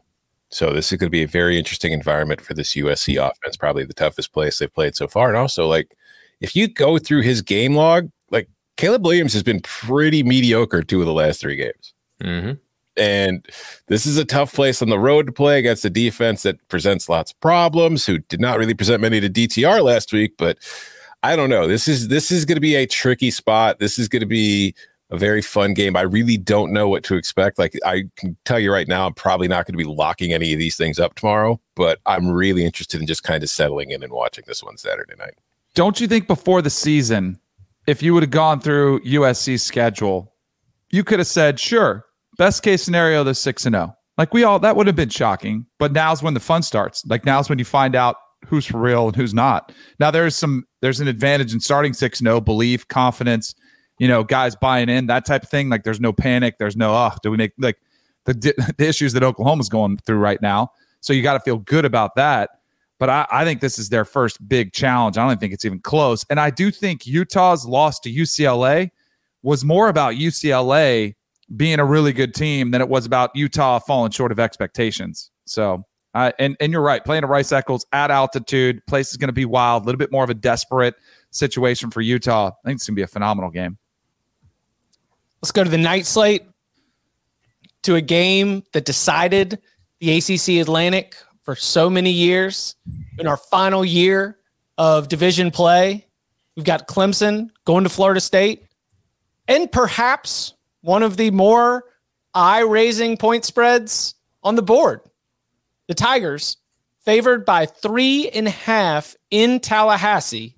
So this is going to be a very interesting environment for this USC offense, probably the toughest place they've played so far. And also, like, if you go through his game log, like, Caleb Williams has been pretty mediocre 2 of the last 3 games. Mm-hmm. And this is a tough place on the road to play against a defense that presents lots of problems, who did not really present many to DTR last week. But I don't know. This is going to be a tricky spot. This is going to be a very fun game. I really don't know what to expect. Like, I can tell you right now, I'm probably not going to be locking any of these things up tomorrow, but I'm really interested in just kind of settling in and watching this one Saturday night. Don't you think before the season, if you would have gone through USC's schedule, you could have said, sure, best case scenario, they're 6-0. Like, that would have been shocking, but now's when the fun starts. Like, now's when you find out who's for real and who's not. Now, there's an advantage in starting 6-0, belief, confidence, you know, guys buying in, that type of thing. Like, there's no panic. There's no, do we make, like, the issues that Oklahoma's going through right now. So you got to feel good about that. But I think this is their first big challenge. I don't think it's even close. And I do think Utah's loss to UCLA was more about UCLA being a really good team than it was about Utah falling short of expectations. So, and you're right, playing at Rice-Eccles at altitude, place is going to be wild, a little bit more of a desperate situation for Utah. I think it's going to be a phenomenal game. Let's go to the night slate, to a game that decided the ACC Atlantic for so many years. In our final year of division play, we've got Clemson going to Florida State, and perhaps one of the more eye-raising point spreads on the board. The Tigers favored by 3.5 in Tallahassee.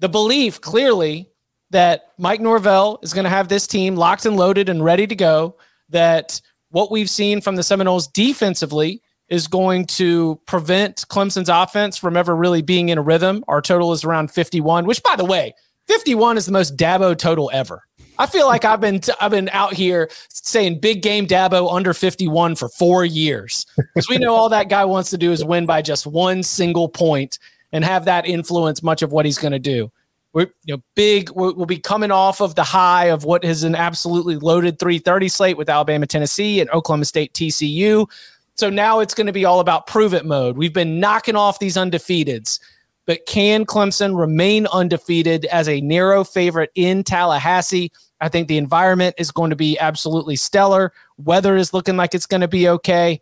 The belief, clearly, that Mike Norvell is going to have this team locked and loaded and ready to go, that what we've seen from the Seminoles defensively is going to prevent Clemson's offense from ever really being in a rhythm. Our total is around 51, which, by the way, 51 is the most Dabo total ever. I feel like I've been out here saying big game Dabo under 51 for 4 years, because we know all that guy wants to do is win by just one single point and have that influence much of what he's going to do. We'll be coming off of the high of what is an absolutely loaded 3:30 slate with Alabama, Tennessee, and Oklahoma State, TCU. So now it's going to be all about prove it mode. We've been knocking off these undefeateds, but can Clemson remain undefeated as a narrow favorite in Tallahassee? I think the environment is going to be absolutely stellar. Weather is looking like it's going to be okay.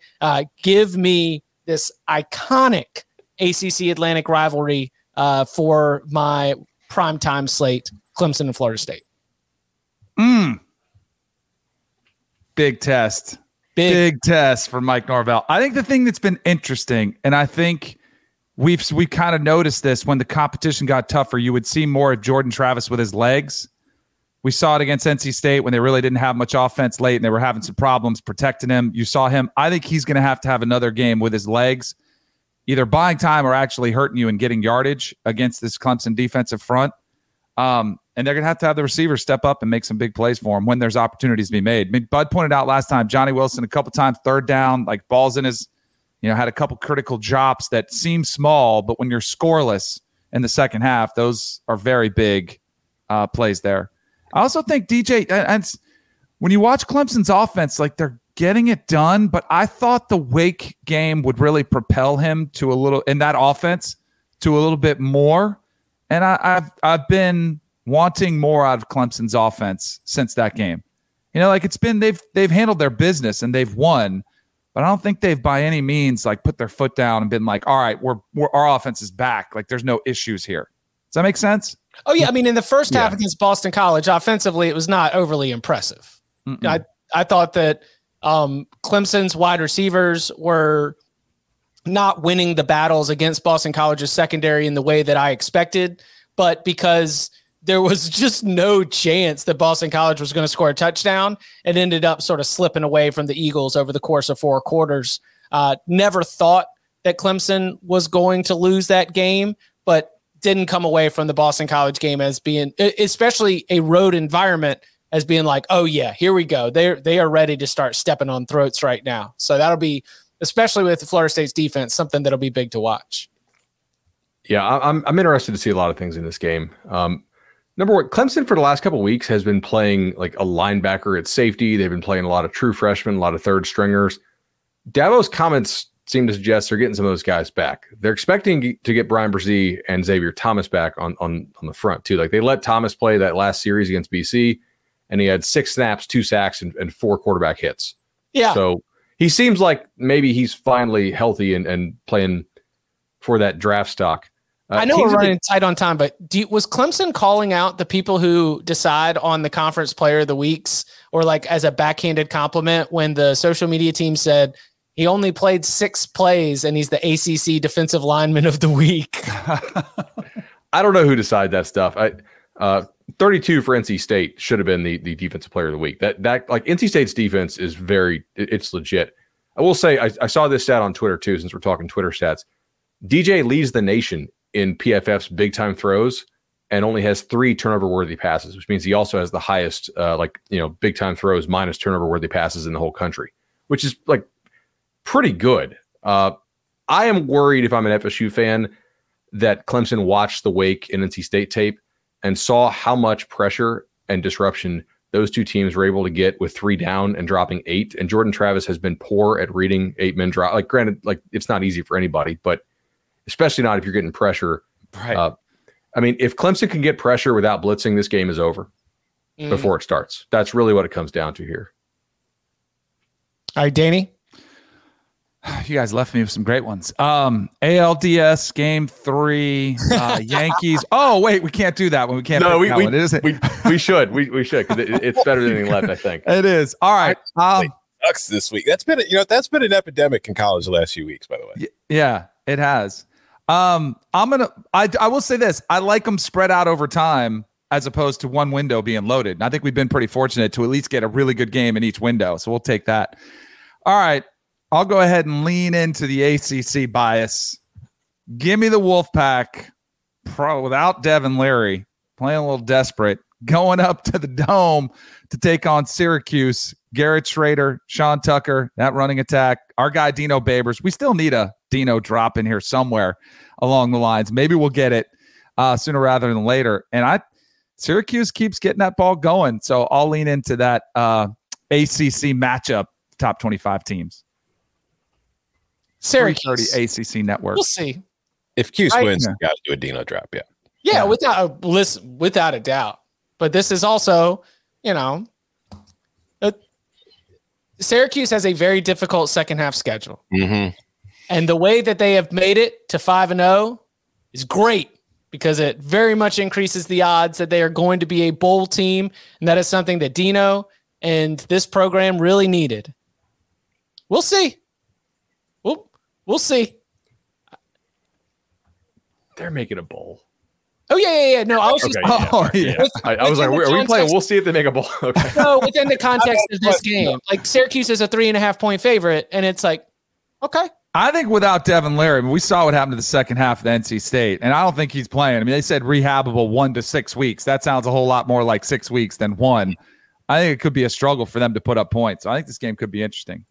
Give me this iconic ACC Atlantic rivalry for my primetime slate, Clemson and Florida State. Big test Big test for Mike Norvell. I think the thing that's been interesting, and I think we kind of noticed this when the competition got tougher, you would see more of Jordan Travis with his legs. We saw it against NC State when they really didn't have much offense late and they were having some problems protecting him. You saw him. I think he's going to have another game with his legs, either buying time or actually hurting you and getting yardage against this Clemson defensive front. And they're going to have the receivers step up and make some big plays for him when there's opportunities to be made. I mean, Bud pointed out last time, Johnny Wilson a couple times, third down, like balls in his, had a couple critical drops that seem small, but when you're scoreless in the second half, those are very big plays there. I also think DJ, and when you watch Clemson's offense, like they're getting it done, but I thought the Wake game would really propel him to a little, in that offense, to a little bit more. And I've been wanting more out of Clemson's offense since that game. It's been, they've handled their business and they've won, but I don't think they've by any means like put their foot down and been like, all right, our offense is back. Like there's no issues here. Does that make sense? Oh yeah. I mean, in the first half against Boston College, offensively, it was not overly impressive. I thought that Clemson's wide receivers were not winning the battles against Boston College's secondary in the way that I expected, but because there was just no chance that Boston College was going to score a touchdown, it ended up sort of slipping away from the Eagles over the course of four quarters. Never thought that Clemson was going to lose that game, but didn't come away from the Boston College game as being, especially a road environment, as being like, oh yeah, here we go. They are ready to start stepping on throats right now. So that'll be, especially with the Florida State's defense, something that'll be big to watch. Yeah, I'm interested to see a lot of things in this game. Number one, Clemson for the last couple of weeks has been playing like a linebacker at safety. They've been playing a lot of true freshmen, a lot of third stringers. Davo's comments seem to suggest they're getting some of those guys back. They're expecting to get Brian Brzee and Xavier Thomas back on the front too. Like they let Thomas play that last series against BC, and he had 6 snaps, 2 sacks, and 4 quarterback hits. Yeah. So he seems like maybe he's finally healthy and playing for that draft stock. I know we're running tight on time, but was Clemson calling out the people who decide on the conference player of the weeks, or like as a backhanded compliment when the social media team said he only played 6 plays and he's the ACC defensive lineman of the week? I don't know who decided that stuff. 32 for NC State should have been the defensive player of the week. That like NC State's defense is it's legit. I will say I saw this stat on Twitter too, since we're talking Twitter stats. DJ leads the nation in PFF's big time throws and only has 3 turnover worthy passes, which means he also has the highest big time throws minus turnover worthy passes in the whole country, which is like pretty good. I am worried if I'm an FSU fan that Clemson watched the Wake and NC State tape and saw how much pressure and disruption those two teams were able to get with 3 down and dropping 8. And Jordan Travis has been poor at reading 8-man drop. Like, granted, like it's not easy for anybody, but especially not if you're getting pressure. Right. If Clemson can get pressure without blitzing, this game is over before it starts. That's really what it comes down to here. All right, Danny. You guys left me with some great ones. ALDS game 3, Yankees. Oh, wait, we can't do that one. We can't. No, we should. We should. Cause it's better than anything left, I think. It is. All right. Sucks this week. That's been an epidemic in college the last few weeks, by the way. Yeah, it has. I will say this. I like them spread out over time as opposed to one window being loaded. And I think we've been pretty fortunate to at least get a really good game in each window. So we'll take that. All right. I'll go ahead and lean into the ACC bias. Give me the Wolfpack, without Devin Leary, playing a little desperate, going up to the Dome to take on Syracuse. Garrett Schrader, Sean Tucker, that running attack. Our guy, Dino Babers. We still need a Dino drop in here somewhere along the lines. Maybe we'll get it sooner rather than later. And Syracuse keeps getting that ball going, so I'll lean into that ACC matchup, top 25 teams. Syracuse. 330 ACC network. We'll see. If Cuse wins, you got to do a Dino drop, yeah. Yeah, without a doubt. But this is also, Syracuse has a very difficult second half schedule. Mm-hmm. And the way that they have made it to 5-0 is great because it very much increases the odds that they are going to be a bowl team. And that is something that Dino and this program really needed. We'll see. We'll see. They're making a bowl. Oh, yeah. No, I was just. Okay, yeah. Oh, yeah. I was like, are we playing? We'll see if they make a bowl. Okay. So within the context of this game, like Syracuse is a 3.5 point favorite, and it's like, okay. I think without Devin Leary, we saw what happened to the second half of the NC State, and I don't think he's playing. I mean, they said rehabable 1 to 6 weeks. That sounds a whole lot more like 6 weeks than one. I think it could be a struggle for them to put up points. I think this game could be interesting.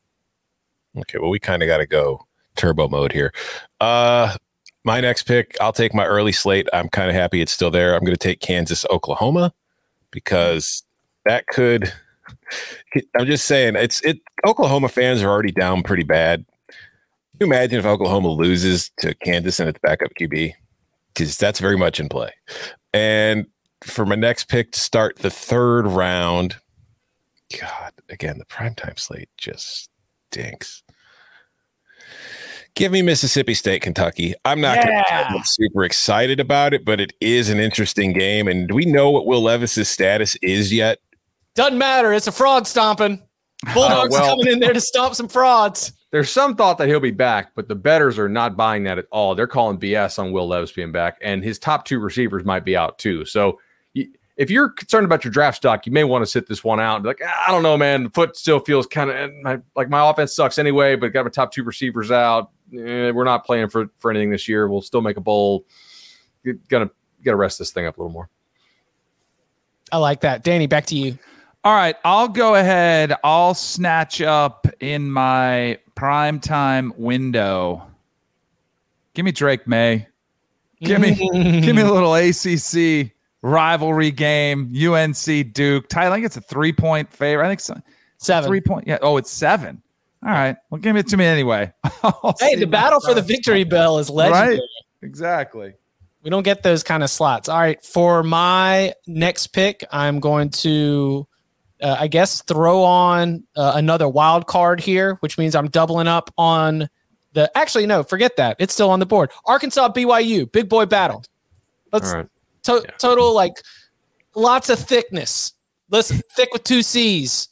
Okay, well, we kind of got to go turbo mode here. My next pick, I'll take my early slate. I'm kind of happy it's still there. I'm going to take Kansas, Oklahoma, because that could – I'm just saying, Oklahoma fans are already down pretty bad. Can you imagine if Oklahoma loses to Kansas and its backup QB? Because that's very much in play. And for my next pick to start the third round, God, again, the primetime slate just stinks. Give me Mississippi State, Kentucky. I'm not going to get super excited about it, but it is an interesting game. And do we know what Will Levis's status is yet? Doesn't matter. It's a fraud stomping. Bulldogs are coming in there to stomp some frauds. There's some thought that he'll be back, but the bettors are not buying that at all. They're calling BS on Will Levis being back, and his top two receivers might be out too. So if you're concerned about your draft stock, you may want to sit this one out and be like, I don't know, man. The foot still feels kind of like my offense sucks anyway, but got my top two receivers out. We're not playing for anything this year. We'll still make a bowl. You're gonna rest this thing up a little more. I like that. Danny, back to you. All right, I'll go ahead. I'll snatch up in my primetime window. Give me Drake May. Give me a little ACC rivalry game. UNC Duke. Tyler, I think it's a 3-point favor. I think so. 7. 3-point. Yeah. Oh, it's 7. All right. Well, give it to me anyway. Hey, the battle for the victory bell is legendary. Right? Exactly. We don't get those kind of slots. All right. For my next pick, I'm going to, I guess, throw on another wild card here, which means I'm doubling up on the – actually, no, forget that. It's still on the board. Arkansas, BYU, big boy battle. Let's right. Total, like, lots of thickness. Let's thick with 2 C's.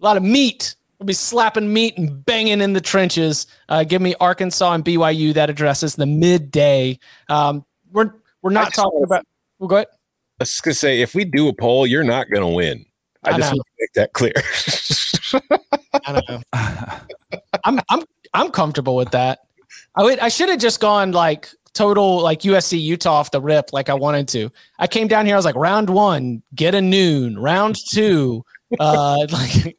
A lot of meat. We'll be slapping meat and banging in the trenches. Give me Arkansas and BYU. That addresses the midday. We're not talking about. Well, go ahead. I was gonna say, if we do a poll, you're not gonna win. I just want to make that clear. I don't know. I'm comfortable with that. I should have just gone like total like USC Utah off the rip like I wanted to. I came down here. I was like round 1, get a noon. Round 2. Like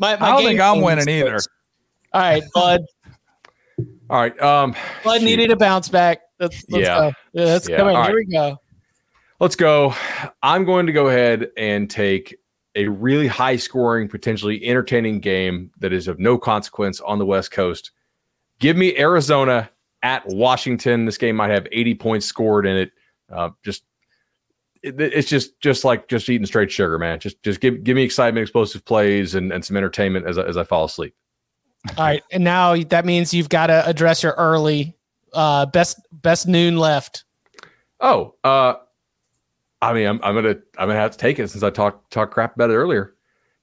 my I don't think I'm winning either. All right, Bud. All right. Bud needed a bounce back. Let's go. Yeah, let's go. Here we go. Let's go. I'm going to go ahead and take a really high scoring, potentially entertaining game that is of no consequence on the West Coast. Give me Arizona at Washington. This game might have 80 points scored in it. It's just like eating straight sugar, man. Just give me excitement, explosive plays, and some entertainment as I fall asleep. All right, and now that means you've got to address your early best noon left. Oh, I mean, I'm gonna have to take it since I talked crap about it earlier.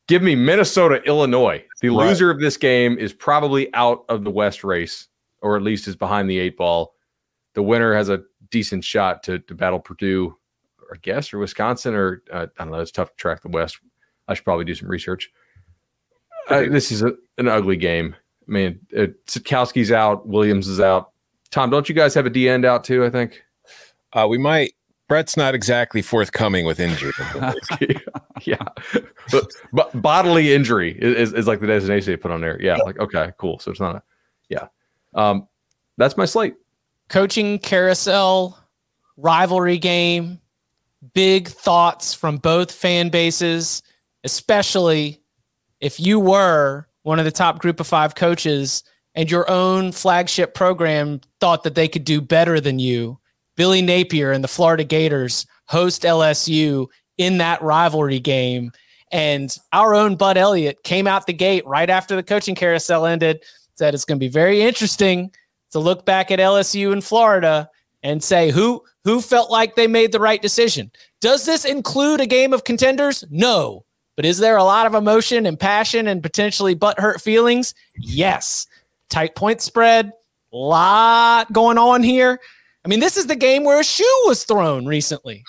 Give me Minnesota, Illinois. The loser of this game is probably out of the West race, or at least is behind the 8 ball. The winner has a decent shot to battle Purdue. I guess, or Wisconsin, or I don't know. It's tough to track the West. I should probably do some research. This is an ugly game. I mean, Sitkowski's out. Williams is out. Tom, don't you guys have a D-end out too, I think? We might. Brett's not exactly forthcoming with injury. Yeah. But bodily injury is like the designation they put on there. Yeah. Like, okay, cool. So it's not a – yeah. That's my slate. Coaching carousel, rivalry game. Big thoughts from both fan bases, especially if you were one of the top group of 5 coaches and your own flagship program thought that they could do better than you. Billy Napier and the Florida Gators host LSU in that rivalry game. And our own Bud Elliott came out the gate right after the coaching carousel ended, said it's going to be very interesting to look back at LSU in Florida and say, who felt like they made the right decision? Does this include a game of contenders? No. But is there a lot of emotion and passion and potentially butthurt feelings? Yes. Tight point spread, a lot going on here. I mean, this is the game where a shoe was thrown recently.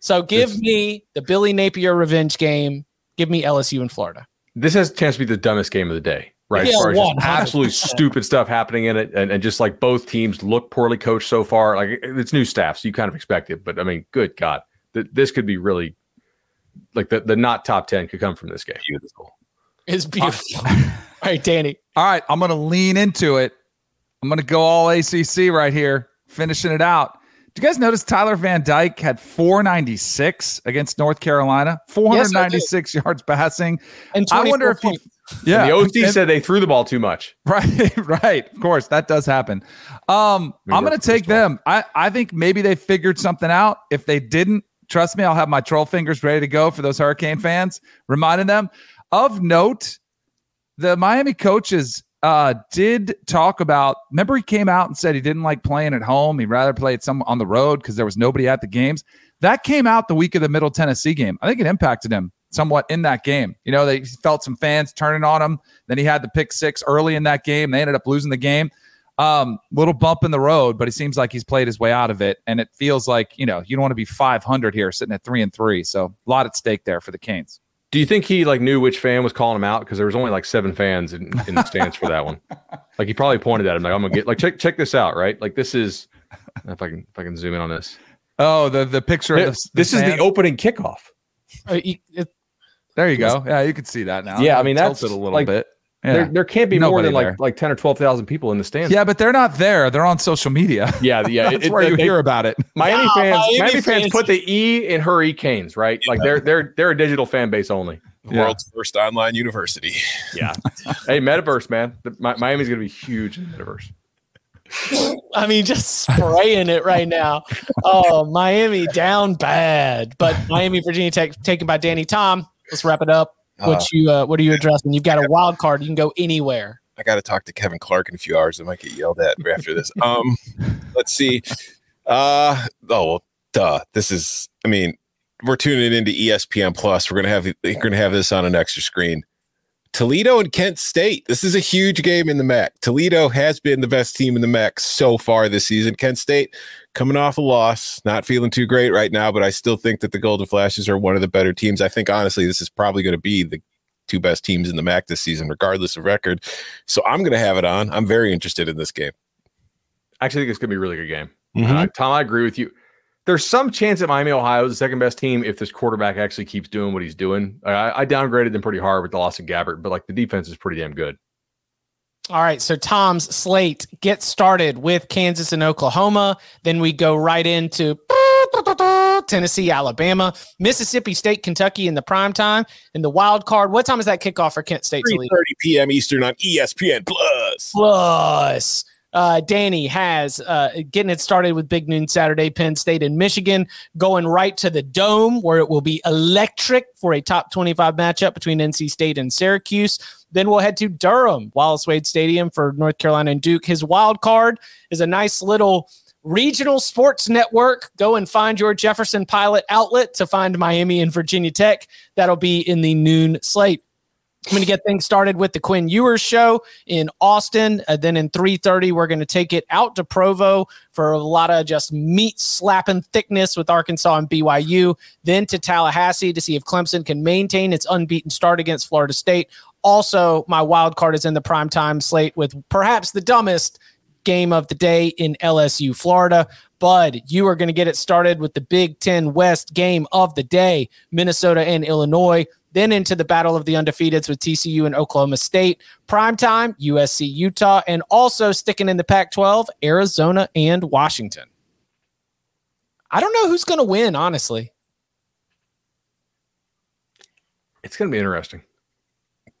So give me the Billy Napier revenge game. Give me LSU in Florida. This has a chance to be the dumbest game of the day, right? Yeah, as far as just absolutely stupid stuff happening in it. And just like both teams look poorly coached so far. Like it's new staff, so you kind of expect it. But I mean, good God, this could be really like the not top 10 could come from this game. Beautiful. It's beautiful. All right, Danny. All right, I'm going to lean into it. I'm going to go all ACC right here, finishing it out. Do you guys notice Tyler Van Dyke had 496 against North Carolina? 496 yards passing. And I wonder if points. The OC said they threw the ball too much. Right. Of course, that does happen. I'm going to take them. I think maybe they figured something out. If they didn't, trust me, I'll have my troll fingers ready to go for those Hurricane fans, reminding them. Of note, the Miami coaches did talk about, remember he came out and said he didn't like playing at home. He'd rather play at some on the road because there was nobody at the games. That came out the week of the Middle Tennessee game. I think it impacted him somewhat in that game. You know, they felt some fans turning on him. Then he had the pick six early in that game. They ended up losing the game. Little bump in the road, but it seems like he's played his way out of it. And it feels like, you know, you don't want to be 500 here sitting at 3-3. So a lot at stake there for the Canes. Do you think he like knew which fan was calling him out? Because there was only like 7 fans in the stands for that one. Like he probably pointed at him. Like I'm gonna get like check this out, right? Like this is if I can zoom in on this. Oh, the picture of the this fan. Is the opening kickoff. There you go. Yeah, you can see that now. Yeah, I mean that's tilted a little bit. Yeah. There can't be more than there. like 10 or 12,000 people in the stands. Yeah, but they're not there. They're on social media. Yeah. That's where you hear about it. Miami fans put the E in Hurry Canes, right? Yeah. Like they're a digital fan base only. The world's first online university. Yeah. Hey, metaverse, man. Miami's going to be huge in the metaverse. I mean, just spraying it right now. Oh, Miami down bad. But Miami, Virginia Tech taken by Danny. Tom, let's wrap it up. What are you addressing? You've got a wild card. You can go anywhere. I got to talk to Kevin Clark in a few hours. I might get yelled at after this. Let's see. This is. I mean, we're tuning into ESPN Plus. We're gonna have this on an extra screen. Toledo and Kent State. This is a huge game in the MAC. Toledo has been the best team in the MAC so far this season. Kent State coming off a loss, not feeling too great right now, but I still think that the Golden Flashes are one of the better teams. I think, honestly, this is probably going to be the two best teams in the MAC this season, regardless of record. So I'm going to have it on. I'm very interested in this game. I actually think it's going to be a really good game. Mm-hmm. Tom, I agree with you. There's some chance that Miami, Ohio is the second best team if this quarterback actually keeps doing what he's doing. I downgraded them pretty hard with the loss of Gabbert, but like the defense is pretty damn good. All right, so Tom's slate gets started with Kansas and Oklahoma. Then we go right into Tennessee, Alabama, Mississippi State, Kentucky in the prime time. In the wild card, what time is that kickoff for Kent State? 3:30 p.m. Eastern on ESPN Plus. Danny has getting it started with Big Noon Saturday, Penn State and Michigan, going right to the Dome where it will be electric for a top 25 matchup between NC State and Syracuse. Then we'll head to Durham, Wallace Wade Stadium for North Carolina and Duke. His wild card is a nice little regional sports network. Go and find your Jefferson Pilot outlet to find Miami and Virginia Tech. That'll be in the noon slate. I'm going to get things started with the Quinn Ewers show in Austin. Then in 3:30, we're going to take it out to Provo for a lot of just meat slapping thickness with Arkansas and BYU. Then to Tallahassee to see if Clemson can maintain its unbeaten start against Florida State. Also, my wild card is in the primetime slate with perhaps the dumbest game of the day in LSU, Florida. Bud, you are going to get it started with the Big Ten West game of the day, Minnesota and Illinois. Then into the battle of the undefeateds with TCU and Oklahoma State. Primetime, USC, Utah, and also sticking in the Pac-12, Arizona and Washington. I don't know who's going to win, honestly. It's going to be interesting.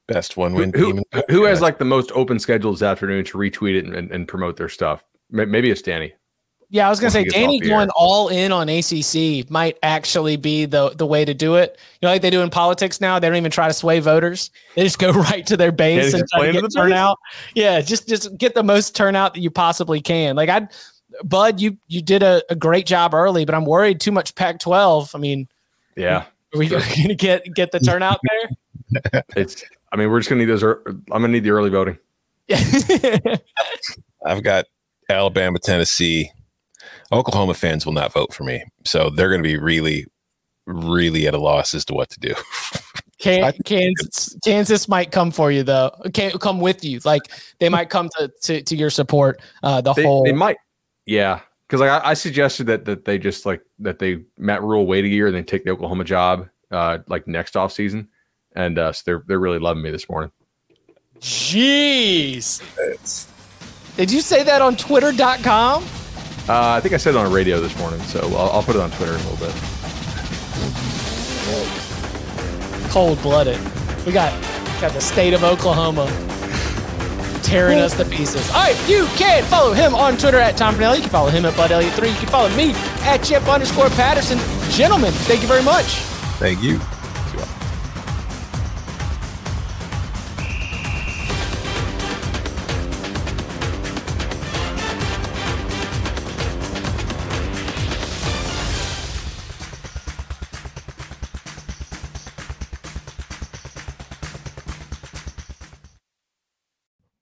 Best one win team. Who has like the most open schedule this afternoon to retweet it and promote their stuff? Maybe it's Danny. Yeah, I was going to say Danny going all in on ACC might actually be the way to do it. You know, like they do in politics now, they don't even try to sway voters. They just go right to their base and try to get turnout. Yeah, just get the most turnout that you possibly can. Like Bud, you did a great job early, but I'm worried too much Pac-12. I mean, yeah, Are we going to get the turnout there? I mean, we're just going to need those. I'm going to need the early voting. I've got Alabama, Tennessee. Oklahoma fans will not vote for me, so they're going to be really, really at a loss as to what to do. Kansas might come for you, though. Can't come with you. Like, they might come to your support. They might. Yeah. Because like I suggested that they just like that they Matt Rule wait a year and then take the Oklahoma job like next off season, and so they're really loving me this morning. Jeez, did you say that on Twitter.com? I think I said it on radio this morning, so I'll put it on Twitter in a little bit. Cold blooded. We got the state of Oklahoma tearing us to pieces. All right, you can follow him on Twitter at Tom Fornelli. You can follow him at Bud Elliott 3. You can follow me at Chip_Patterson. Gentlemen, thank you very much. Thank you.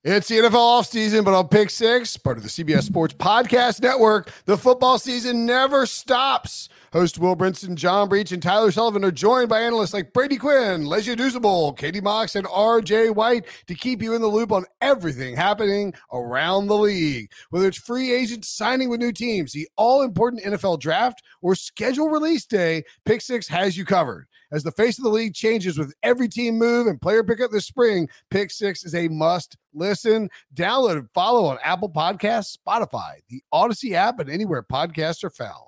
It's the NFL offseason, but on Pick 6, part of the CBS Sports Podcast Network, the football season never stops. Hosts Will Brinson, John Breach, and Tyler Sullivan are joined by analysts like Brady Quinn, Leslie Duzable, Katie Mox, and RJ White to keep you in the loop on everything happening around the league. Whether it's free agents signing with new teams, the all-important NFL draft, or schedule release day, Pick 6 has you covered. As the face of the league changes with every team move and player pickup this spring, Pick 6 is a must-listen. Download and follow on Apple Podcasts, Spotify, the Odyssey app, and anywhere podcasts are found.